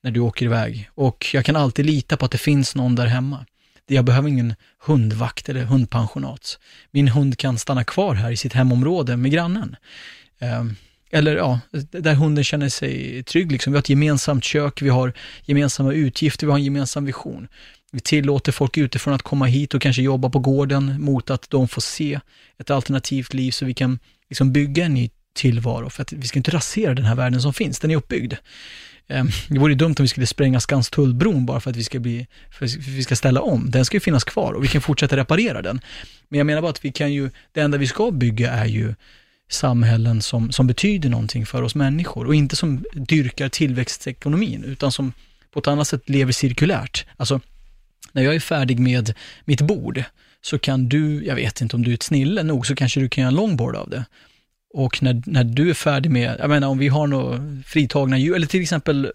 när du åker iväg. Och jag kan alltid lita på att det finns någon där hemma. Jag behöver ingen hundvakt eller hundpensionat. Min hund kan stanna kvar här i sitt hemområde med grannen. Eller ja, där hunden känner sig trygg. Liksom. Vi har ett gemensamt kök, vi har gemensamma utgifter, vi har en gemensam vision. Vi tillåter folk utifrån att komma hit och kanske jobba på gården mot att de får se ett alternativt liv så vi kan liksom bygga en ny tillvaro. För att vi ska inte rasera den här världen som finns, den är uppbyggd. Det vore dumt om vi skulle spränga Skans-Tullbron bara för att vi ska bli, för att vi ska ställa om. Den ska ju finnas kvar och vi kan fortsätta reparera den. Men jag menar bara att vi kan ju, det enda vi ska bygga är ju samhällen som, som betyder någonting för oss människor och inte som dyrkar tillväxtekonomin utan som på ett annat sätt lever cirkulärt. Alltså när jag är färdig med mitt bord så kan du, jag vet inte om du är ett snille nog, så kanske du kan göra en longboard av det. Och när, när du är färdig med, jag menar om vi har några fritagna djur, eller till exempel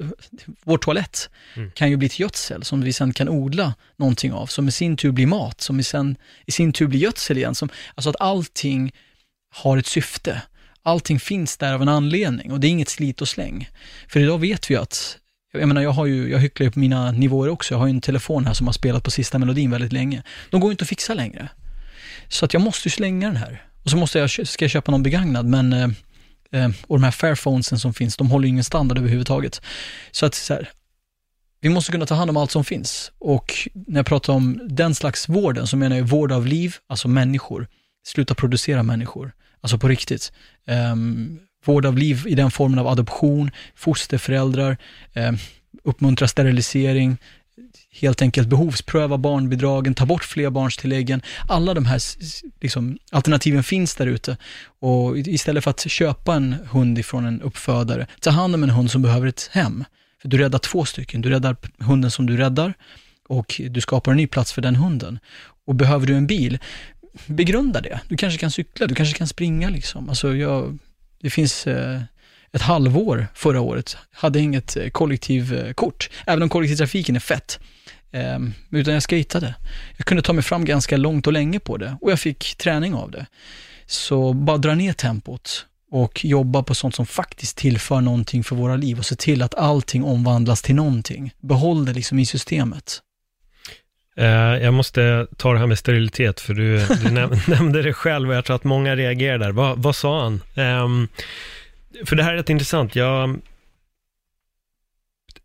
vår toalett mm. kan ju bli till gödsel som vi sen kan odla någonting av, som i sin tur blir mat, som i, sen, i sin tur blir gödsel igen. Som, alltså att allting har ett syfte. Allting finns där av en anledning och det är inget slit och släng. För idag vet vi att, jag menar jag har ju, jag hycklar ju på mina nivåer också, jag har ju en telefon här som har spelat på sista melodin väldigt länge. De går ju inte att fixa längre. Så att jag måste ju slänga den här. Och så måste jag, ska jag köpa någon begagnad, men eh, och de här Fairphonesen som finns, de håller ju ingen standard överhuvudtaget. Så att så här, vi måste kunna ta hand om allt som finns. Och när jag pratar om den slags vården så menar jag vård av liv, alltså människor. Sluta producera människor, alltså på riktigt. Eh, vård av liv i den formen av adoption, fosterföräldrar, eh, uppmuntra sterilisering, helt enkelt behovspröva barnbidragen, ta bort flerbarnstilläggen. Alla de här liksom, alternativen finns där ute. Och istället för att köpa en hund ifrån en uppfödare, ta hand om en hund som behöver ett hem. För du räddar två stycken. Du räddar hunden som du räddar och du skapar en ny plats för den hunden. Och behöver du en bil, begrunda det. Du kanske kan cykla, du kanske kan springa. Liksom. Alltså, jag, det finns... Eh, Ett halvår förra året hade inget kollektivkort. Även om kollektivtrafiken är fett. Ehm, utan jag skejtade. Jag kunde ta mig fram ganska långt och länge på det. Och jag fick träning av det. Så bara dra ner tempot. Och jobba på sånt som faktiskt tillför någonting för våra liv. Och se till att allting omvandlas till någonting. Behåll det liksom i systemet. Uh, jag måste ta det här med sterilitet, för du, du näm- nämnde det själv. Och jag tror att många reagerar där. Va, vad sa han? Um, För det här är rätt intressant. Jag...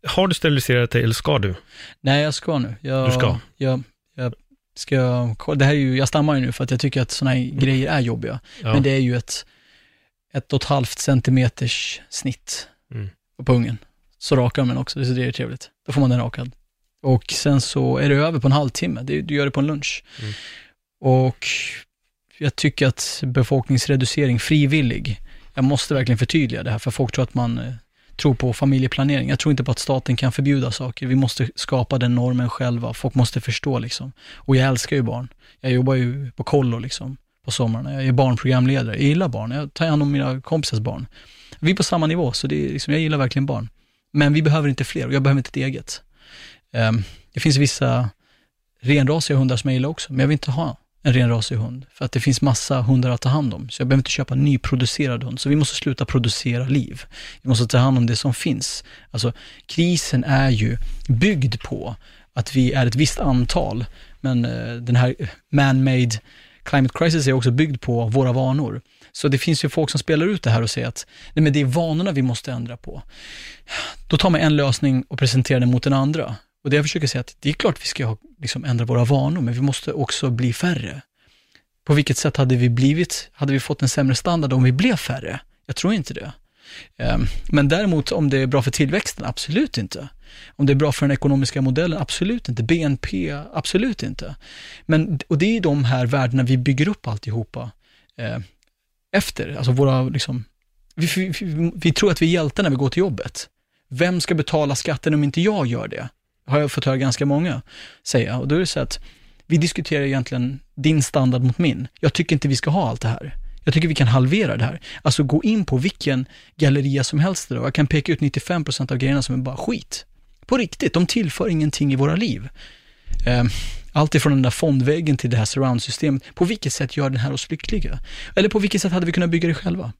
Har du steriliserat dig eller ska du? Nej, jag ska nu. Jag, du ska? Jag, jag, ska det här är ju, jag stammar ju nu för att jag tycker att såna här grejer är jobbiga. Ja. Men det är ju ett ett och ett halvt centimeters snitt mm. på pungen. Så rakar man också, så det är trevligt. Då får man den rakad. Och sen så är det över på en halvtimme. Du, du gör det på en lunch. Mm. Och jag tycker att befolkningsreducering frivillig. Jag måste verkligen förtydliga det här, för folk tror att man eh, tror på familjeplanering. Jag tror inte på att staten kan förbjuda saker. Vi måste skapa den normen själva. Folk måste förstå liksom. Och jag älskar ju barn. Jag jobbar ju på kollo liksom, på sommarna. Jag är barnprogramledare. Jag gillar barn. Jag tar hand om mina kompisars barn. Vi är på samma nivå, så det är, liksom, jag gillar verkligen barn. Men vi behöver inte fler och jag behöver inte ett eget. Um, det finns vissa renrasiga hundar som jag gillar också, men jag vill inte ha en renrasig hund. För att det finns massa hundar att ta hand om. Så jag behöver inte köpa en nyproducerad hund. Så vi måste sluta producera liv. Vi måste ta hand om det som finns. Alltså krisen är ju byggd på att vi är ett visst antal. Men eh, den här man-made climate crisis är också byggd på våra vanor. Så det finns ju folk som spelar ut det här och säger att nej, men det är vanorna vi måste ändra på. Då tar man en lösning och presenterar den mot den andra. Och det jag försöker säga att det är klart vi ska ha, liksom, ändra våra vanor, men vi måste också bli färre. På vilket sätt hade vi blivit, hade vi fått en sämre standard om vi blev färre? Jag tror inte det. Um, men däremot om det är bra för tillväxten, absolut inte. Om det är bra för den ekonomiska modellen, absolut inte. B N P, absolut inte. Men, och det är de här värdena vi bygger upp alltihopa eh, efter. Alltså våra, liksom, vi, vi, vi tror att vi är hjältar när vi går till jobbet. Vem ska betala skatten om inte jag gör det? Har jag fått höra ganska många säga. Och då är det så att vi diskuterar egentligen din standard mot min. Jag tycker inte vi ska ha allt det här. Jag tycker vi kan halvera det här. Alltså gå in på vilken galleria som helst idag. Jag kan peka ut nittiofem procent av grejerna som är bara skit. På riktigt, de tillför ingenting i våra liv. Allt ifrån den där fondväggen till det här surround-systemet. På vilket sätt gör den här oss lyckliga? Eller på vilket sätt hade vi kunnat bygga det själva?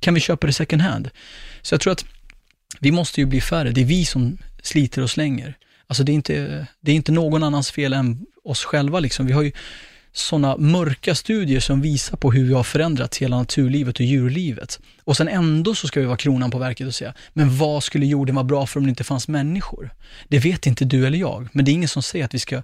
Kan vi köpa det second hand? Så jag tror att vi måste ju bli färre. Det är vi som sliter och slänger. Alltså det är inte, det är inte någon annans fel än oss själva. Liksom. Vi har ju sådana mörka studier som visar på hur vi har förändrat hela naturlivet och djurlivet. Och sen ändå så ska vi vara kronan på verket och säga, men vad skulle jorden vara bra för om det inte fanns människor? Det vet inte du eller jag. Men det är ingen som säger att vi ska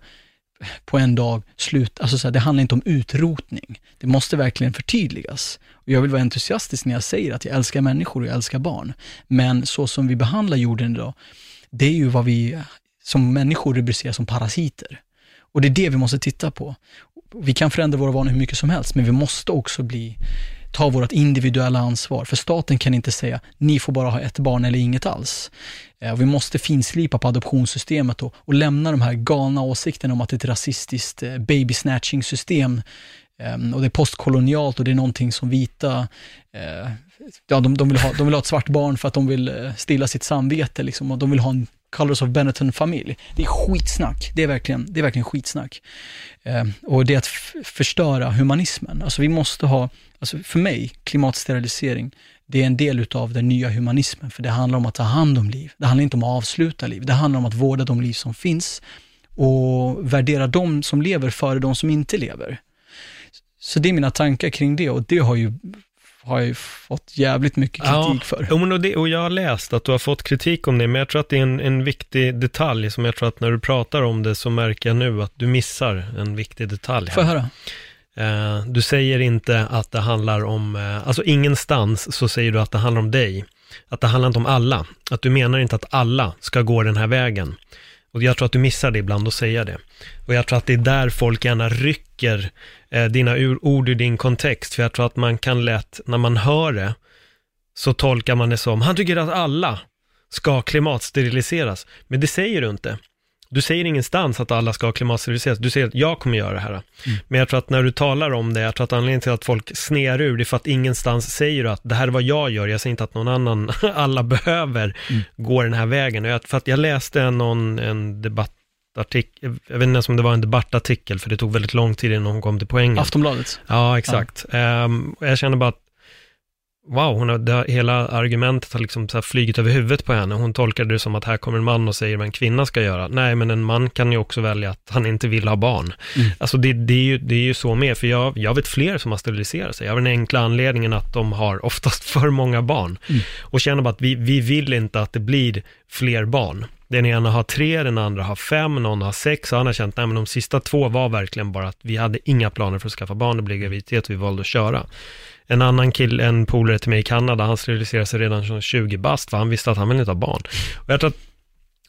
på en dag sluta. Alltså så här, det handlar inte om utrotning. Det måste verkligen förtydligas. Och jag vill vara entusiastisk när jag säger att jag älskar människor och jag älskar barn. Men så som vi behandlar jorden idag, det är ju vad vi som människor rubricerar som parasiter. Och det är det vi måste titta på. Vi kan förändra våra vanor hur mycket som helst, men vi måste också bli, ta vårt individuella ansvar. För staten kan inte säga, ni får bara ha ett barn eller inget alls. Eh, och vi måste finslipa på adoptionssystemet och, och lämna de här galna åsikterna om att det är ett rasistiskt eh, babysnatching-system. Eh, och det är postkolonialt och det är någonting som vita... Eh, ja, de, de, vill ha, de vill ha ett svart barn för att de vill eh, stilla sitt samvete. Liksom, och de vill ha en Colors of Benetton-familj. Det är skitsnack. Det är verkligen, det är verkligen skitsnack. Eh, och det är att f- förstöra humanismen. Alltså vi måste ha, alltså för mig, klimatsterilisering, det är en del utav den nya humanismen. För det handlar om att ta hand om liv. Det handlar inte om att avsluta liv. Det handlar om att vårda de liv som finns och värdera de som lever före de som inte lever. Så det är mina tankar kring det, och det har ju har jag ju fått jävligt mycket kritik ja, för. Och, det, och jag har läst att du har fått kritik om det, men jag tror att det är en, en viktig detalj som jag tror att när du pratar om det så märker jag nu att du missar en viktig detalj. Här. Får jag höra? Eh, du säger inte att det handlar om, eh, alltså ingenstans så säger du att det handlar om dig. Att det handlar inte om alla. Att du menar inte att alla ska gå den här vägen. Och jag tror att du missar det ibland att säga det. Och jag tror att det är där folk gärna rycker eh, dina ord ur din kontext. För jag tror att man kan lätt, när man hör det, så tolkar man det som, han tycker att alla ska klimatsteriliseras. Men det säger du inte. Du säger ingenstans att alla ska klimatsteriliseras. Du säger att jag kommer göra det här. Mm. Men jag tror att när du talar om det, jag tror att anledningen till att folk snerar ur det är för att ingenstans säger du att det här är vad jag gör. Jag säger inte att någon annan, alla behöver mm. gå den här vägen. Och jag, för att jag läste någon, en debattartikel, jag vet inte ens om det var en debattartikel, för det tog väldigt lång tid innan hon kom till poängen. Aftonbladet. Ja, exakt. Ja. Um, jag känner bara att wow, hon har, det, hela argumentet har liksom så här flygit över huvudet på henne. Hon tolkade det som att här kommer en man och säger vad en kvinna ska göra. Nej, men en man kan ju också välja att han inte vill ha barn. Mm. Alltså det, det, är ju, det är ju så med, för jag, jag vet fler som har steriliserat sig. Jag har den enkla anledningen att de har oftast för många barn. Mm. Och känner bara att vi, vi vill inte att det blir fler barn. Den ena har tre, den andra har fem, någon har sex. Och han har känt, nej men de sista två var verkligen bara att vi hade inga planer för att skaffa barn. Det blev graviditet, vi valde att köra. En annan kill, en polare till mig i Kanada, han steriliserade sig redan som tjugo bast, för han visste att han ville inte ha barn. Och jag tror att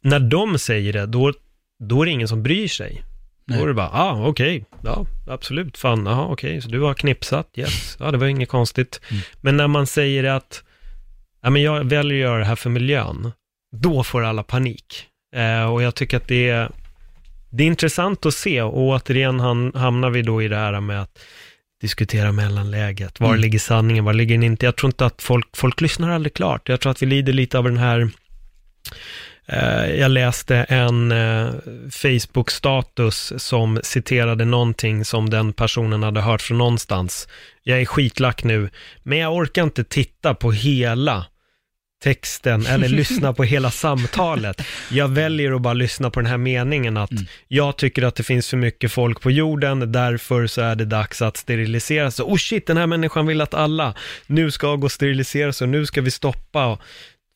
när de säger det, då, då är det ingen som bryr sig. Nej. Då är det bara, ah, okej, okay. Ja, absolut, fan, aha, okej, okay. Så du har knipsat, yes, ja, det var inget konstigt. Mm. Men när man säger att, ja men jag väljer att göra det här för miljön, då får alla panik. Eh, och jag tycker att det är, det är intressant att se, och återigen han, hamnar vi då i det här med att diskutera mellanläget. Var mm. ligger sanningen? Var ligger den inte? Jag tror inte att folk, folk lyssnar aldrig klart. Jag tror att vi lider lite av den här... Eh, jag läste en eh, Facebook-status som citerade någonting som den personen hade hört från någonstans. Jag är skitlack nu, men jag orkar inte titta på hela texten eller lyssna på hela samtalet. Jag väljer att bara lyssna på den här meningen att mm. jag tycker att det finns för mycket folk på jorden, därför så är det dags att sterilisera sig. Oh shit, den här människan vill att alla nu ska gå och sterilisera sig och nu ska vi stoppa.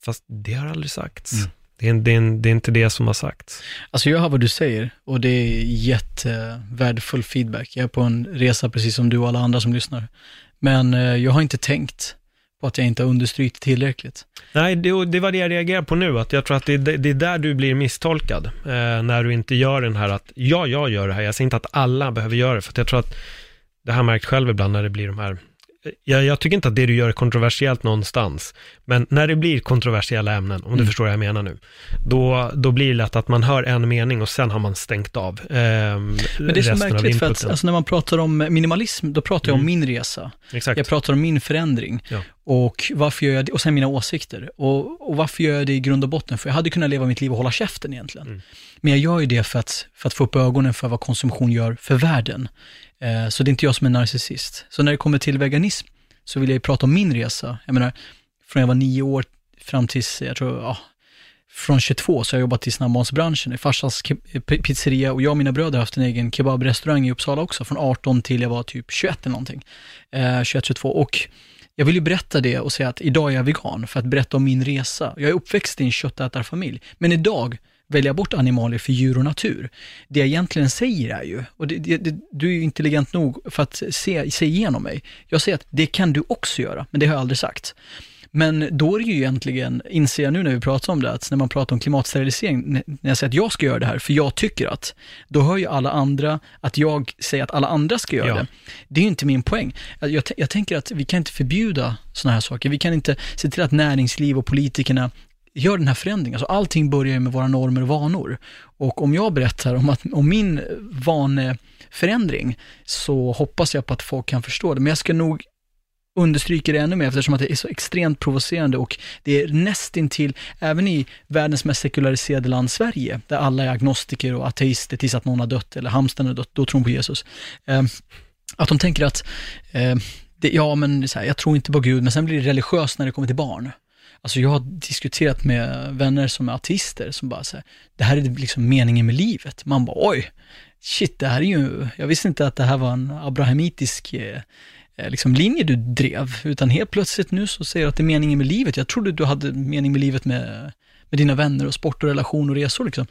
Fast det har aldrig sagts. Mm. Det, är, det, är, det är inte det som har sagts. Alltså jag hör vad du säger och det är jättevärdefull feedback. Jag är på en resa precis som du och alla andra som lyssnar. Men jag har inte tänkt på att jag inte har understrykt tillräckligt. Nej, det, det var det jag reagerar på nu. Att jag tror att det, det, det är där du blir misstolkad. Eh, när du inte gör den här att ja, jag gör det här. Jag säger inte att alla behöver göra det. För att jag tror att det här märkt själv ibland när det blir de här jag, jag tycker inte att det du gör är kontroversiellt någonstans, men när det blir kontroversiella ämnen, om mm. du förstår vad jag menar nu, då, då blir det lätt att man hör en mening och sen har man stängt av eh, men det är så märkligt, för att alltså, när man pratar om minimalism, då pratar jag mm. om min resa. Exakt. Jag pratar om min förändring, ja. Och varför gör jag det, och sen mina åsikter, och, och varför gör jag det i grund och botten, för jag hade kunnat leva mitt liv och hålla käften egentligen, mm. men jag gör ju det för att, för att få upp ögonen för vad konsumtion gör för världen. eh, så det är inte jag som är narcissist. Så när det kommer till veganism så vill jag ju prata om min resa. Jag menar, från jag var nio år fram tills jag tror, ja, från tjugotvå så har jag jobbat till snabbmatsbranschen i farsans ke- pizzeria, och jag och mina bröder har haft en egen kebabrestaurang i Uppsala också, från arton till jag var typ tjugoett eller någonting, eh, tjugoett tjugotvå, och jag vill ju berätta det och säga att idag är jag vegan för att berätta om min resa. Jag är uppväxt i en köttätarfamilj, men idag väljer jag bort animalier för djur och natur. Det jag egentligen säger är ju, och det, det, det, du är ju intelligent nog för att se, se igenom mig. Jag säger att det kan du också göra, men det har jag aldrig sagt. Men då är det ju egentligen, inser jag nu när vi pratar om det, att när man pratar om klimatsterilisering, när jag säger att jag ska göra det här, för jag tycker att, då hör ju alla andra att jag säger att alla andra ska göra ja. det. Det är ju inte min poäng. Jag, t- jag tänker att vi kan inte förbjuda såna här saker. Vi kan inte se till att näringsliv och politikerna gör den här förändringen. Alltså allting börjar ju med våra normer och vanor. Och om jag berättar om, att, om min vaneförändring, så hoppas jag på att folk kan förstå det. Men jag ska nog understryker det ännu mer, eftersom att det är så extremt provocerande, och det är nästintill, även i världens mest sekulariserade land Sverige, där alla är agnostiker och ateister tills att någon har dött eller hamstern har dött, då tror de på Jesus. Eh, att de tänker att eh, det, ja men så här, jag tror inte på Gud, men sen blir det religiöst när det kommer till barn. Alltså jag har diskuterat med vänner som är ateister som bara säger, det här är liksom meningen med livet. Man bara oj, shit, det här är ju, jag visste inte att det här var en abrahamitisk eh, liksom linje du drev, utan helt plötsligt nu så säger du att det är meningen med livet. Jag trodde du hade mening med livet med, med dina vänner och sport och relation och resor liksom.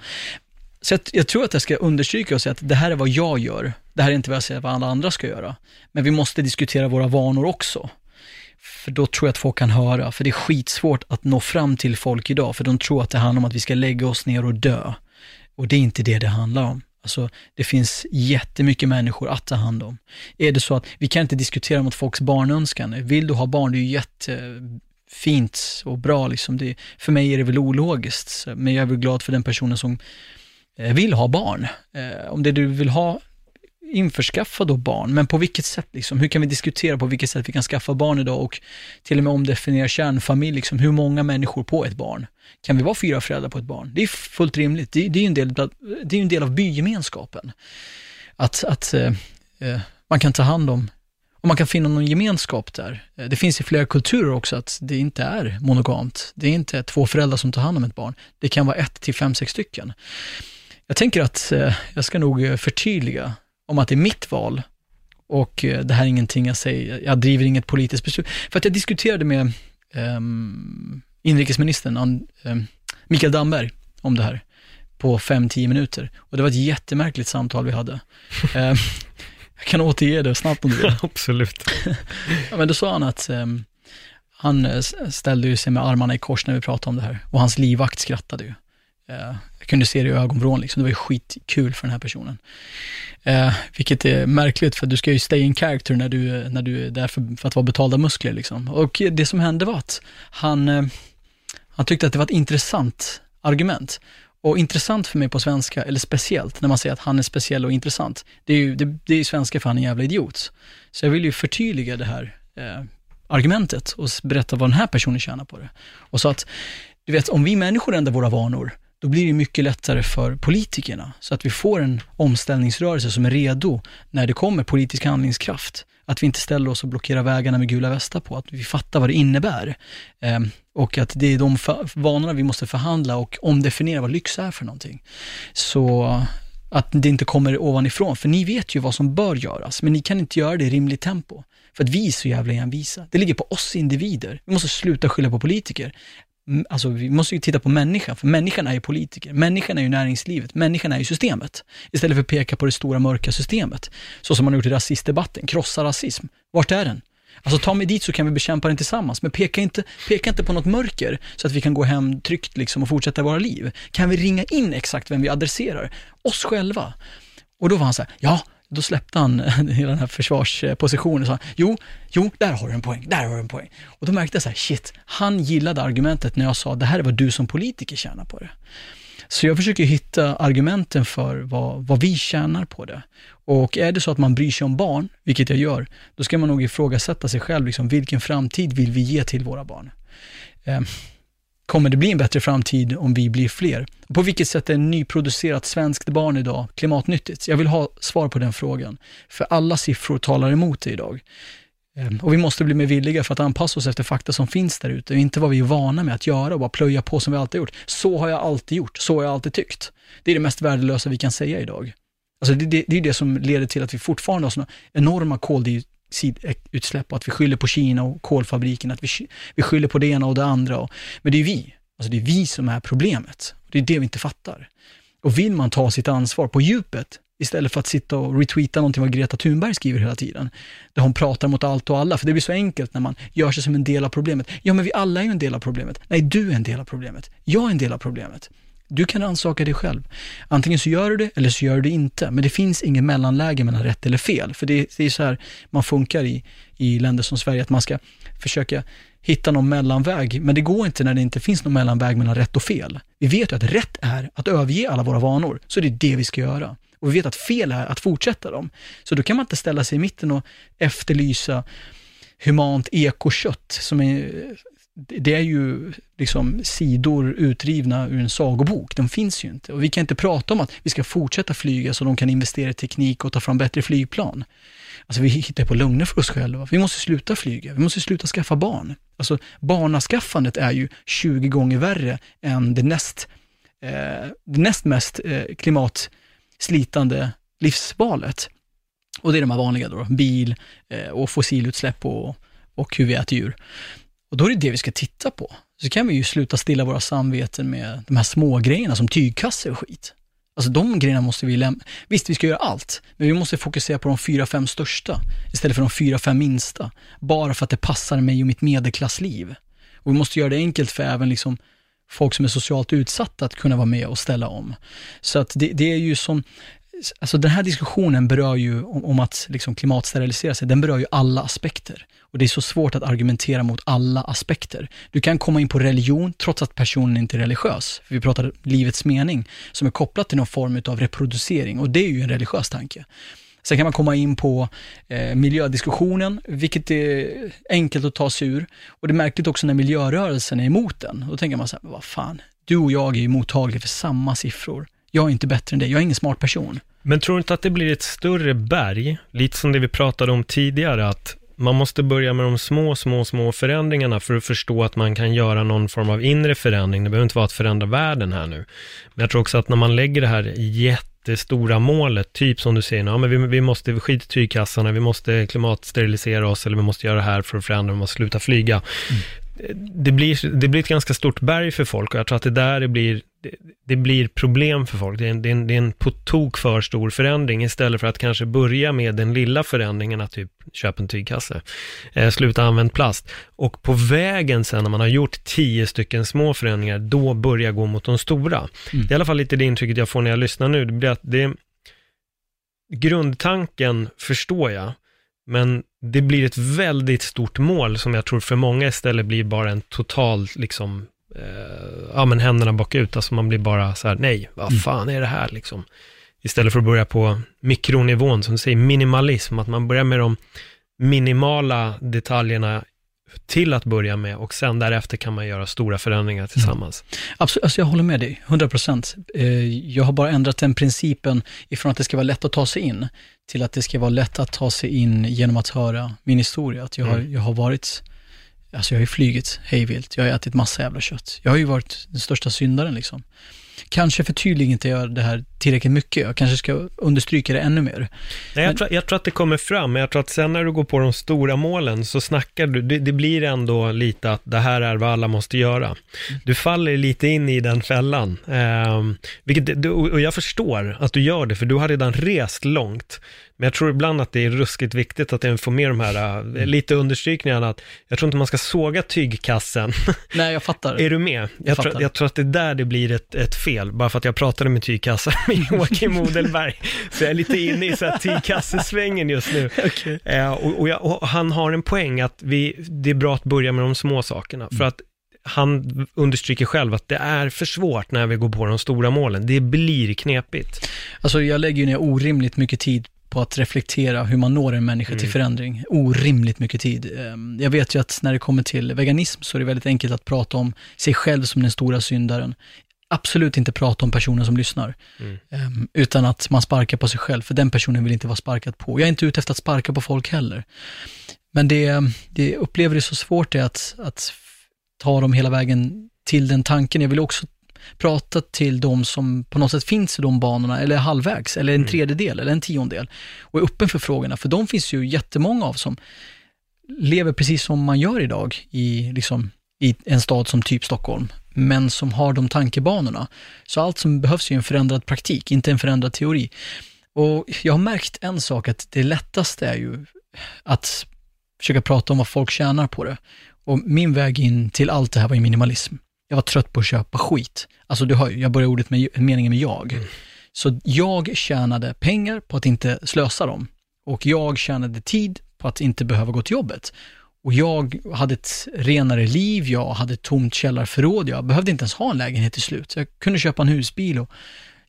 Så jag, jag tror att jag ska understryka och säga att det här är vad jag gör, det här är inte vad jag säger vad alla andra ska göra, men vi måste diskutera våra vanor också, för då tror jag att folk kan höra, för det är skitsvårt att nå fram till folk idag, för de tror att det handlar om att vi ska lägga oss ner och dö, och det är inte det det handlar om. Alltså, det finns jättemycket människor att ta hand om. Är det så att vi kan inte diskutera mot folks barnönskan? Vill du ha barn? Det är ju jättefint och bra. Liksom. Det, för mig är det väl ologiskt. Men jag är väl glad för den personen som vill ha barn. Om det du vill ha, införskaffa då barn. Men på vilket sätt? Liksom, hur kan vi diskutera på vilket sätt vi kan skaffa barn idag? Och till och med omdefiniera kärnfamilj. Liksom, hur många människor på ett barn? Kan vi vara fyra föräldrar på ett barn? Det är fullt rimligt. Det, det är ju en del, det är en del av bygemenskapen. Att, att eh, man kan ta hand om, och man kan finna någon gemenskap där. Det finns i flera kulturer också att det inte är monogamt. Det är inte två föräldrar som tar hand om ett barn. Det kan vara ett till fem, sex stycken. Jag tänker att eh, jag ska nog förtydliga om att det är mitt val, och det här är ingenting jag säger, jag driver inget politiskt beslut. För att jag diskuterade med um, inrikesministern um, Mikael Damberg om det här på fem till tio minuter, och det var ett jättemärkligt samtal vi hade. um, jag kan återge det snabbt om du vill. Absolut. Ja, men då sa han att um, han ställde ju sig med armarna i kors när vi pratade om det här, och hans livvakt skrattade ju. Jag kunde se det i ögonvrån liksom. Det var ju skitkul för den här personen, eh, vilket är märkligt, för du ska ju stay in character när du, när du är där för, för att vara betalda muskler liksom. Och det som hände var att han, eh, han tyckte att det var ett intressant argument, och intressant för mig på svenska, eller speciellt när man säger att han är speciell och intressant, det är ju, det, det är ju svenska för han är en jävla idiot. Så jag vill ju förtydliga det här eh, argumentet och berätta vad den här personen tjänar på det, och så att du vet, om vi människor ändrar våra vanor, då blir det mycket lättare för politikerna, så att vi får en omställningsrörelse som är redo när det kommer politisk handlingskraft. Att vi inte ställer oss och blockerar vägarna med gula västar på, att vi fattar vad det innebär, eh, och att det är de fa- vanorna vi måste förhandla och omdefiniera vad lyx är för någonting. Så att det inte kommer ovanifrån, för ni vet ju vad som bör göras, men ni kan inte göra det i rimligt tempo, för att vi är så jävla envisa. Det ligger på oss individer. Vi måste sluta skylla på politiker. Alltså vi måste ju titta på människan, för människan är ju politiker, människan är ju näringslivet, människan är ju systemet, istället för att peka på det stora mörka systemet, så som man har gjort i rasistdebatten. Krossa rasism, vart är den? Alltså ta mig dit så kan vi bekämpa den tillsammans, men peka inte, peka inte på något mörker så att vi kan gå hem tryggt liksom och fortsätta våra liv. Kan vi ringa in exakt vem vi adresserar? Oss själva. Och då var han så här, ja, Då släppte han i den här försvarspositionen och sa jo, jo, där har du en poäng, där har du en poäng. Och då märkte jag så här, shit, han gillade argumentet när jag sa det här är vad du som politiker tjänar på det. Så jag försöker hitta argumenten för vad, vad vi tjänar på det. Och är det så att man bryr sig om barn, vilket jag gör, då ska man nog ifrågasätta sig själv, liksom, vilken framtid vill vi ge till våra barn? Eh, kommer det bli en bättre framtid om vi blir fler? På vilket sätt är nyproducerat svenskt barn idag klimatnyttigt? Jag vill ha svar på den frågan, för alla siffror talar emot det idag. Och vi måste bli mer villiga för att anpassa oss efter fakta som finns där ute och inte vad vi är vana med att göra och bara plöja på som vi alltid gjort. Så har jag alltid gjort, så har jag alltid tyckt. Det är det mest värdelösa vi kan säga idag. Alltså det, det, det är det som leder till att vi fortfarande har såna enorma koldioxidutsläpp och att vi skyller på Kina och kolfabriken, att vi, vi skyller på det ena och det andra. Och, men det är vi. Alltså det är vi som är problemet. Det är det vi inte fattar. Och vill man ta sitt ansvar på djupet istället för att sitta och retweeta någonting vad Greta Thunberg skriver hela tiden, där hon pratar mot allt och alla, för det blir så enkelt när man gör sig som en del av problemet. Ja, men vi alla är ju en del av problemet. Nej, du är en del av problemet. Jag är en del av problemet. Du kan ansaka dig själv. Antingen så gör du det eller så gör du det inte. Men det finns ingen mellanläge mellan rätt eller fel. För det, det är så här man funkar i, i länder som Sverige, att man ska försöka hitta någon mellanväg. Men det går inte när det inte finns någon mellanväg mellan rätt och fel. Vi vet ju att rätt är att överge alla våra vanor. Så det är det vi ska göra. Och vi vet att fel är att fortsätta dem. Så då kan man inte ställa sig i mitten och efterlysa humant ekokött som är... Det är ju liksom sidor utrivna ur en sagobok. De finns ju inte. Och vi kan inte prata om att vi ska fortsätta flyga så de kan investera i teknik och ta fram bättre flygplan. Alltså vi hittar på lögner för oss själva. Vi måste sluta flyga. Vi måste sluta skaffa barn. Alltså barnaskaffandet är ju tjugo gånger värre än det näst, eh, det näst mest eh, klimatslitande livsvalet. Och det är de här vanliga då. Bil eh, och fossilutsläpp och, och hur vi äter djur. Och då är det det vi ska titta på. Så kan vi ju sluta stilla våra samveten med de här små grejerna som tygkassor och skit. Alltså de grejerna måste vi lämna. Visst, vi ska göra allt, men vi måste fokusera på de fyra, fem största istället för de fyra, fem minsta. Bara för att det passar mig och mitt medelklassliv. Och vi måste göra det enkelt för även liksom folk som är socialt utsatta att kunna vara med och ställa om. Så att det, det är ju som... Alltså den här diskussionen berör ju om, om att liksom klimatsterilisera sig, den berör ju alla aspekter. Och det är så svårt att argumentera mot alla aspekter. Du kan komma in på religion trots att personen inte är religiös. För vi pratar livets mening som är kopplat till någon form av reproducering, och det är ju en religiös tanke. Sen kan man komma in på eh, miljödiskussionen, vilket är enkelt att ta sig ur. Och det är märkligt också när miljörörelsen är emot den. Då tänker man så här, vad fan, du och jag är ju mottagliga för samma siffror. Jag är inte bättre än det. Jag är ingen smart person. Men tror du inte att det blir ett större berg? Lite som det vi pratade om tidigare, att man måste börja med de små, små, små förändringarna för att förstå att man kan göra någon form av inre förändring. Det behöver inte vara att förändra världen här nu. Men jag tror också att när man lägger det här jättestora målet, typ som du säger, ja, men vi, vi måste skita tygkassarna, vi måste klimatsterilisera oss, eller vi måste göra det här för att förändra, vi måste sluta flyga. Mm. Det blir, det blir ett ganska stort berg för folk, och jag tror att det där det blir, det, det blir problem för folk. Det är en, det är en, det är en på tok för stor förändring istället för att kanske börja med den lilla förändringen att typ köpa en tygkasse, eh, sluta använda plast, och på vägen sen när man har gjort tio stycken små förändringar, då börja gå mot de stora. Mm. Det är i alla fall lite det intrycket jag får när jag lyssnar nu. Det blir att det, grundtanken förstår jag, men det blir ett väldigt stort mål som jag tror för många istället blir bara en total liksom, eh, ja men händerna bakut, alltså man blir bara så här, nej, vad fan är det här liksom, istället för att börja på mikronivån, som du säger, minimalism, att man börjar med de minimala detaljerna till att börja med, och sen därefter kan man göra stora förändringar tillsammans. Mm. Absolut, alltså jag håller med dig, hundra procent. Jag har bara ändrat den principen ifrån att det ska vara lätt att ta sig in till att det ska vara lätt att ta sig in genom att höra min historia. Att jag, mm. jag har varit, alltså jag har ju flygit hejvilt, jag har ätit massa jävla kött. Jag har ju varit den största syndaren liksom. Kanske förtydligen inte gör det här tillräckligt mycket. Jag kanske ska understryka det ännu mer. Nej, jag, tror, jag tror att det kommer fram. Men jag tror att sen när du går på de stora målen så snackar du. Det, det blir ändå lite att det här är vad alla måste göra. Du faller lite in i den fällan. Eh, vilket, och jag förstår att du gör det, för du har redan rest långt. Men jag tror ibland att det är ruskigt viktigt att även få med de här mm. lite understrykningarna. Att jag tror inte man ska såga tygkassen. Nej, jag fattar. Är du med? Jag, jag, tror, jag tror att det är där det blir ett, ett fel. Bara för att jag pratade med tygkassar. med Joakim Modellberg. Så jag är lite inne i så här tikassesvängen just nu. Okay. eh, och, och, jag, och han har en poäng att vi, det är bra att börja med de små sakerna. Mm. För att han understryker själv att det är för svårt när vi går på de stora målen. Det blir knepigt. Alltså jag lägger ju ner orimligt mycket tid på att reflektera hur man når en människa mm. till förändring. Orimligt mycket tid. Jag vet ju att när det kommer till veganism så är det väldigt enkelt att prata om sig själv som den stora syndaren. Absolut inte prata om personen som lyssnar. Mm. Utan att man sparkar på sig själv. För den personen vill inte vara sparkad på. Jag är inte ute efter att sparka på folk heller. Men det, det jag upplever det så svårt är att, att ta dem hela vägen till den tanken. Jag vill också prata till de som på något sätt finns i de banorna, eller halvvägs, eller en tredjedel, eller en tiondel, och är öppen för frågorna, för de finns ju jättemånga av som lever precis som man gör idag i, liksom, i en stad som typ Stockholm, men som har de tankebanorna. Så allt som behövs är en förändrad praktik, inte en förändrad teori. Och jag har märkt en sak, att det lättaste är ju att försöka prata om vad folk tjänar på det. Och min väg in till allt det här var ju minimalism. Jag var trött på att köpa skit. Alltså du hör ju, jag började ordet med meningen med jag. Mm. Så jag tjänade pengar på att inte slösa dem. Och jag tjänade tid på att inte behöva gå till jobbet. Och jag hade ett renare liv, jag hade ett tomt källarförråd. Jag behövde inte ens ha en lägenhet till slut. Så jag kunde köpa en husbil och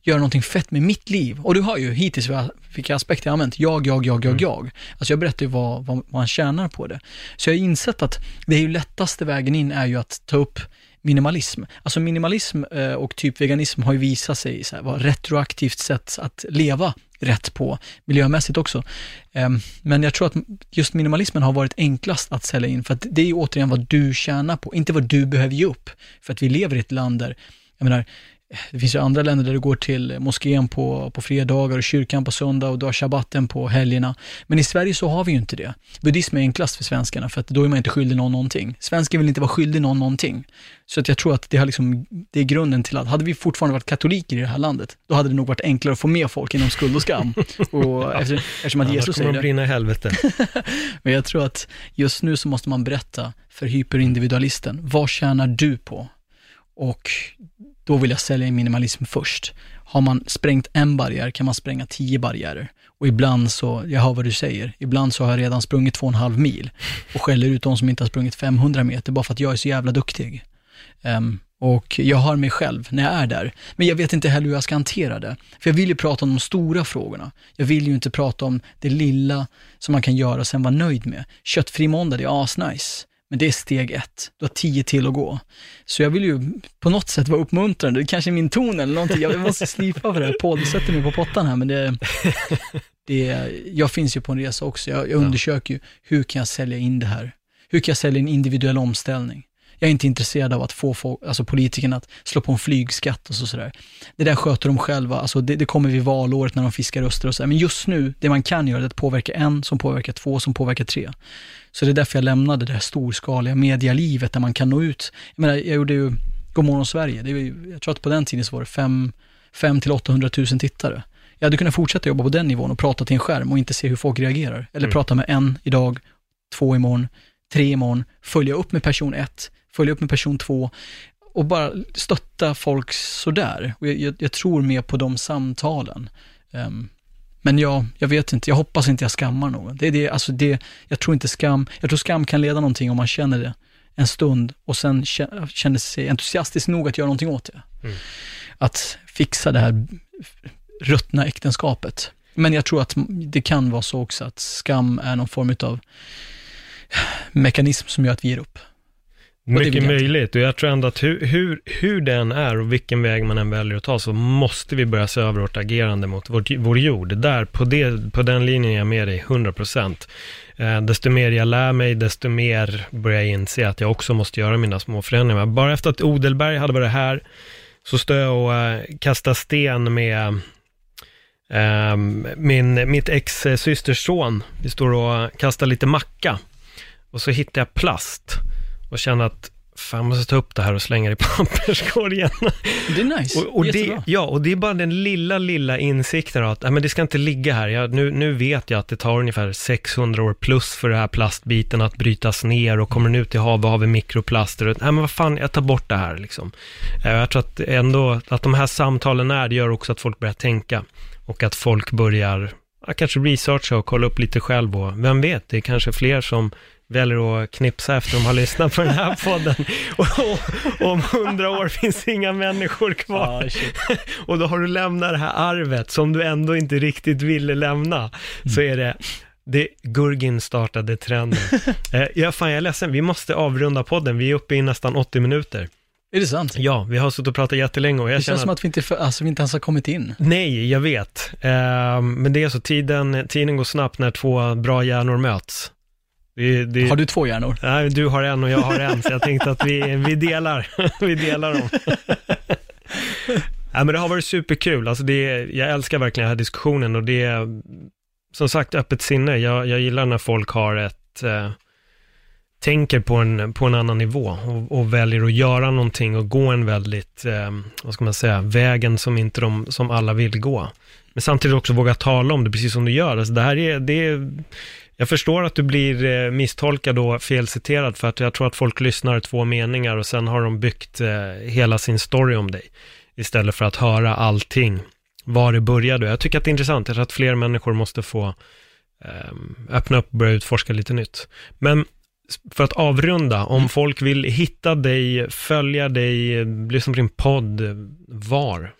göra någonting fett med mitt liv. Och du hör ju, hittills vilka aspekter jag använt. Jag, jag, jag, jag, jag. Alltså jag berättar ju vad, vad man tjänar på det. Så jag har insett att det är ju lättaste vägen in är ju att ta upp minimalism. Alltså minimalism och typ veganism har ju visat sig så här, vara retroaktivt sätt att leva rätt på, miljömässigt också. Men jag tror att just minimalismen har varit enklast att sälja in, för att det är ju återigen vad du tjänar på, inte vad du behöver ge upp. För att vi lever i ett land där, jag menar, det finns ju andra länder där du går till moskén på, på fredagar och kyrkan på söndag och du har shabbaten på helgerna. Men i Sverige så har vi ju inte det. Buddhism är enklast för svenskarna, för att då är man inte skyldig någon någonting. Svenskar vill inte vara skyldig någon någonting. Så att jag tror att det, har liksom, det är grunden till att hade vi fortfarande varit katoliker i det här landet, då hade det nog varit enklare att få med folk inom skuld och skam. Och efter, eftersom att ja, Jesus säger det. Brinna i helvete. Men jag tror att just nu så måste man berätta för hyperindividualisten, vad tjänar du på? Och då vill jag sälja minimalism först. Har man sprängt en barriär kan man spränga tio barriärer. Och ibland så, jag hör vad du säger, ibland så har jag redan sprungit två och en halv mil och skäller ut de som inte har sprungit femhundra meter bara för att jag är så jävla duktig. Um, och jag har mig själv när jag är där. Men jag vet inte heller hur jag ska hantera det. För jag vill ju prata om de stora frågorna. Jag vill ju inte prata om det lilla som man kan göra och sen vara nöjd med. Köttfri måndag, det är asnice. Men det är steg ett. Du har tio till att gå. Så jag vill ju på något sätt vara uppmuntrande. Det kanske är min ton eller någonting. Jag måste slipa för det här. Paul, du sätter mig på pottan här. Men det, det, jag finns ju på en resa också. Jag, jag undersöker ju hur kan jag sälja in det här? Hur kan jag sälja en individuell omställning? Jag är inte intresserad av att få folk, alltså politikerna att slå på en flygskatt och så, sådär. Det där sköter de själva. Alltså det, det kommer vid valåret när de fiskar röster och så. Men just nu, det man kan göra är att påverka en som påverkar två som påverkar tre. Så det är därför jag lämnade det där storskaliga medialivet där man kan nå ut. Jag menar, jag gjorde ju Godmorgon Sverige. Det ju, jag tror att på den tiden så var det fem till åttahundratusen tittare. Jag hade kunnat fortsätta jobba på den nivån och prata till en skärm och inte se hur folk reagerar. Eller mm. prata med en idag, två imorgon, tre imorgon. Följa upp med person ett. Följa upp med person två och bara stötta folk sådär. Och jag, jag, jag tror mer på de samtalen. Um, men jag, jag vet inte, jag hoppas inte jag skammar någon. Det är det, alltså det, jag tror inte skam, jag tror skam kan leda någonting om man känner det en stund och sen känner sig entusiastisk nog att göra någonting åt det. Mm. Att fixa det här ruttna äktenskapet. Men jag tror att det kan vara så också att skam är någon form av mekanism som gör att vi ger upp. Mycket möjligt, och jag tror ändå att hur, hur, hur den är och vilken väg man än väljer att ta, så måste vi börja se över vårt agerande mot vårt, vår jord. Där, på, det, på den linjen är jag med dig hundra procent. Eh, desto mer jag lär mig, desto mer börjar jag inse att jag också måste göra mina små förändringar. Bara efter att Odelberg hade varit här så stod jag och eh, kastade sten med eh, min, mitt ex-systers son. Vi står och kastar lite macka och så hittar jag plast. Och känna att fan, måste ta upp det här och slänga det i papperskorgen. Det är nice. Och, och det, ja, och det är bara den lilla, lilla insikten att äh, men det ska inte ligga här. Jag, nu, nu vet jag att det tar ungefär sexhundra år plus för den här plastbiten att brytas ner, och kommer den ut i havet har vi mikroplaster. Och, äh, men vad fan, jag tar bort det här. Liksom. Äh, jag tror att ändå att de här samtalen är, det gör också att folk börjar tänka, och att folk börjar äh, kanske researcha och kolla upp lite själv. Och, vem vet, det är kanske fler som väljer att knipsa efter de har lyssnat på den här podden. Och om hundra år finns inga människor kvar. Ah, shit. Och då har du lämnat det här arvet som du ändå inte riktigt ville lämna. Mm. Så är det, det Gurgin startade trenden. eh, ja, fan, jag är ledsen. Vi måste avrunda podden. Vi är uppe i nästan åttio minuter. Är det sant? Ja, vi har suttit och pratat jättelänge. Och jag det känns som att, att vi, inte för, alltså, vi inte ens har kommit in. Nej, jag vet. Eh, men det är så, tiden, tiden går snabbt när två bra hjärnor möts. Det, det, har du två hjärnor? Nej, du har en och jag har en, så jag tänkte att vi, vi delar vi delar dem. Nej, men det har varit superkul. Alltså det, jag älskar verkligen den här diskussionen, och det är som sagt öppet sinne. Jag, jag gillar när folk har ett eh, tänker på en, på en annan nivå, och, och väljer att göra någonting och gå en väldigt eh, vad ska man säga, vägen som inte de, som alla vill gå. Men samtidigt också våga tala om det, precis som du gör. Alltså det här är, det är jag förstår att du blir misstolkad och felciterad, för att jag tror att folk lyssnar två meningar och sen har de byggt hela sin story om dig, istället för att höra allting. Var det började? Jag tycker att det är intressant. Jag tror att fler människor måste få öppna upp och börja utforska lite nytt. Men för att avrunda, om folk vill hitta dig, följa dig, lyssna på din podd, var?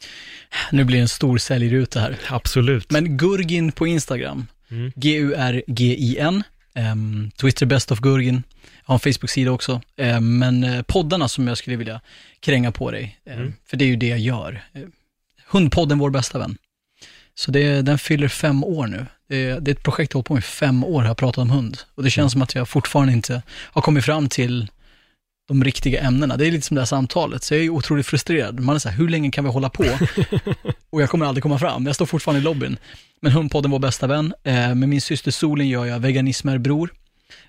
Nu blir det en stor säljruta här. Absolut. Men Gurgin på Instagram. Mm. G U R G I N. um, Twitter Best of Gurgin. Jag har en Facebook-sida också. um, Men poddarna som jag skulle vilja kränga på dig. um, mm. För det är ju det jag gör. Hundpodden, vår bästa vän. Så det, den fyller fem år nu. Det, det är ett projekt jag hållit på med i fem år. Jag har pratat om hund. Och det känns mm. som att jag fortfarande inte har kommit fram till de riktiga ämnena. Det är lite som det här samtalet. Så jag är otroligt frustrerad. Man är så här, hur länge kan vi hålla på? Och jag kommer aldrig komma fram. Jag står fortfarande i lobbyn. Men hundpodden, vår bästa vän. Eh, med min syster Solen gör jag Veganism är bror.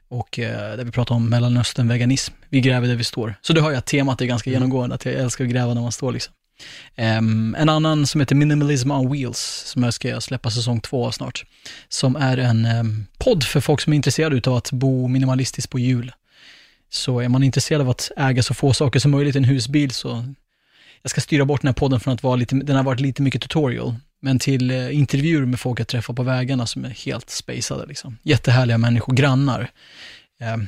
Och eh, där vi pratar om Mellanöstern, veganism. Vi gräver där vi står. Så det har jag temat, är ganska genomgående. Att jag älskar att gräva när man står liksom. Eh, en annan som heter Minimalism on Wheels. Som jag ska släppa säsong två snart. Som är en eh, podd för folk som är intresserade av att bo minimalistiskt på jul. Så är man intresserad av att äga så få saker som möjligt i en husbil, så jag ska styra bort den här podden från att vara lite, den har varit lite mycket tutorial, men till intervjuer med folk jag träffar på vägarna som är helt spejsade liksom. Jättehärliga människor, grannar.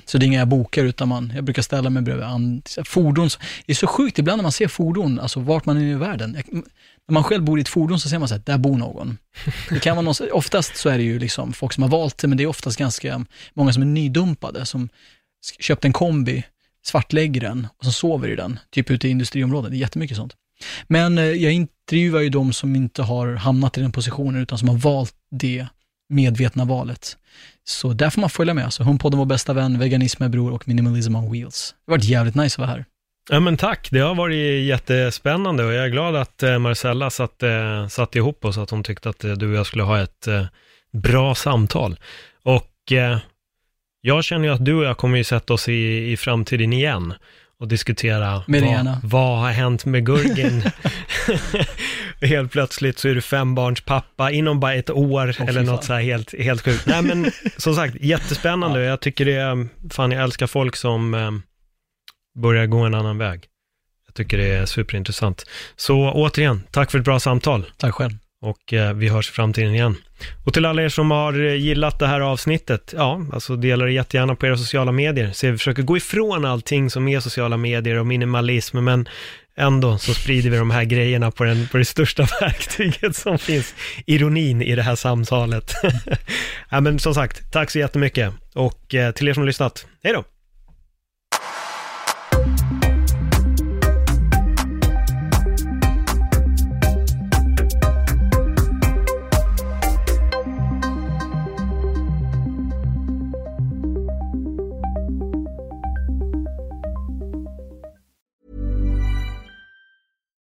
Så det är inga jag bokar, utan man, jag brukar ställa mig bredvid and, fordon. Det är så sjukt ibland när man ser fordon, alltså vart man är i världen. När man själv bor i ett fordon så ser man så här, där bor någon. Det kan vara någon, oftast så är det ju liksom folk som har valt det, men det är oftast ganska många som är nydumpade, som köpt en kombi, svartlägger den och så sover i den, typ ute i industriområden. Det är jättemycket sånt. Men jag intervjuar ju de som inte har hamnat i den positionen, utan som har valt det medvetna valet. Så där får man följa med. Alltså, Hundpodden, vår bästa vän, Veganism är bror och Minimalism on Wheels. Det har varit jävligt nice att vara här. Ja, men tack, det har varit jättespännande, och jag är glad att Marcella satt, satt ihop oss, att hon tyckte att du och jag skulle ha ett bra samtal. Och jag känner ju att du och jag kommer ju sätta oss i, i framtiden igen och diskutera vad, vad har hänt med Gurgin. Helt plötsligt så är du fembarns pappa inom bara ett år oh, eller något så här helt, helt sjukt. Nej, men som sagt, jättespännande. Ja. Jag tycker det är, fan, jag älskar folk som eh, börjar gå en annan väg. Jag tycker det är superintressant. Så återigen, tack för ett bra samtal. Tack själv. Och eh, vi hörs i framtiden igen. Och till alla er som har gillat det här avsnittet, ja, alltså dela det jättegärna på era sociala medier. Så vi försöker gå ifrån allting som är sociala medier och minimalism, men ändå så sprider vi de här grejerna på, den, på det största verktyget som finns. Ironin i det här samtalet. Ja, men som sagt, tack så jättemycket. Och eh, till er som har lyssnat, hej då!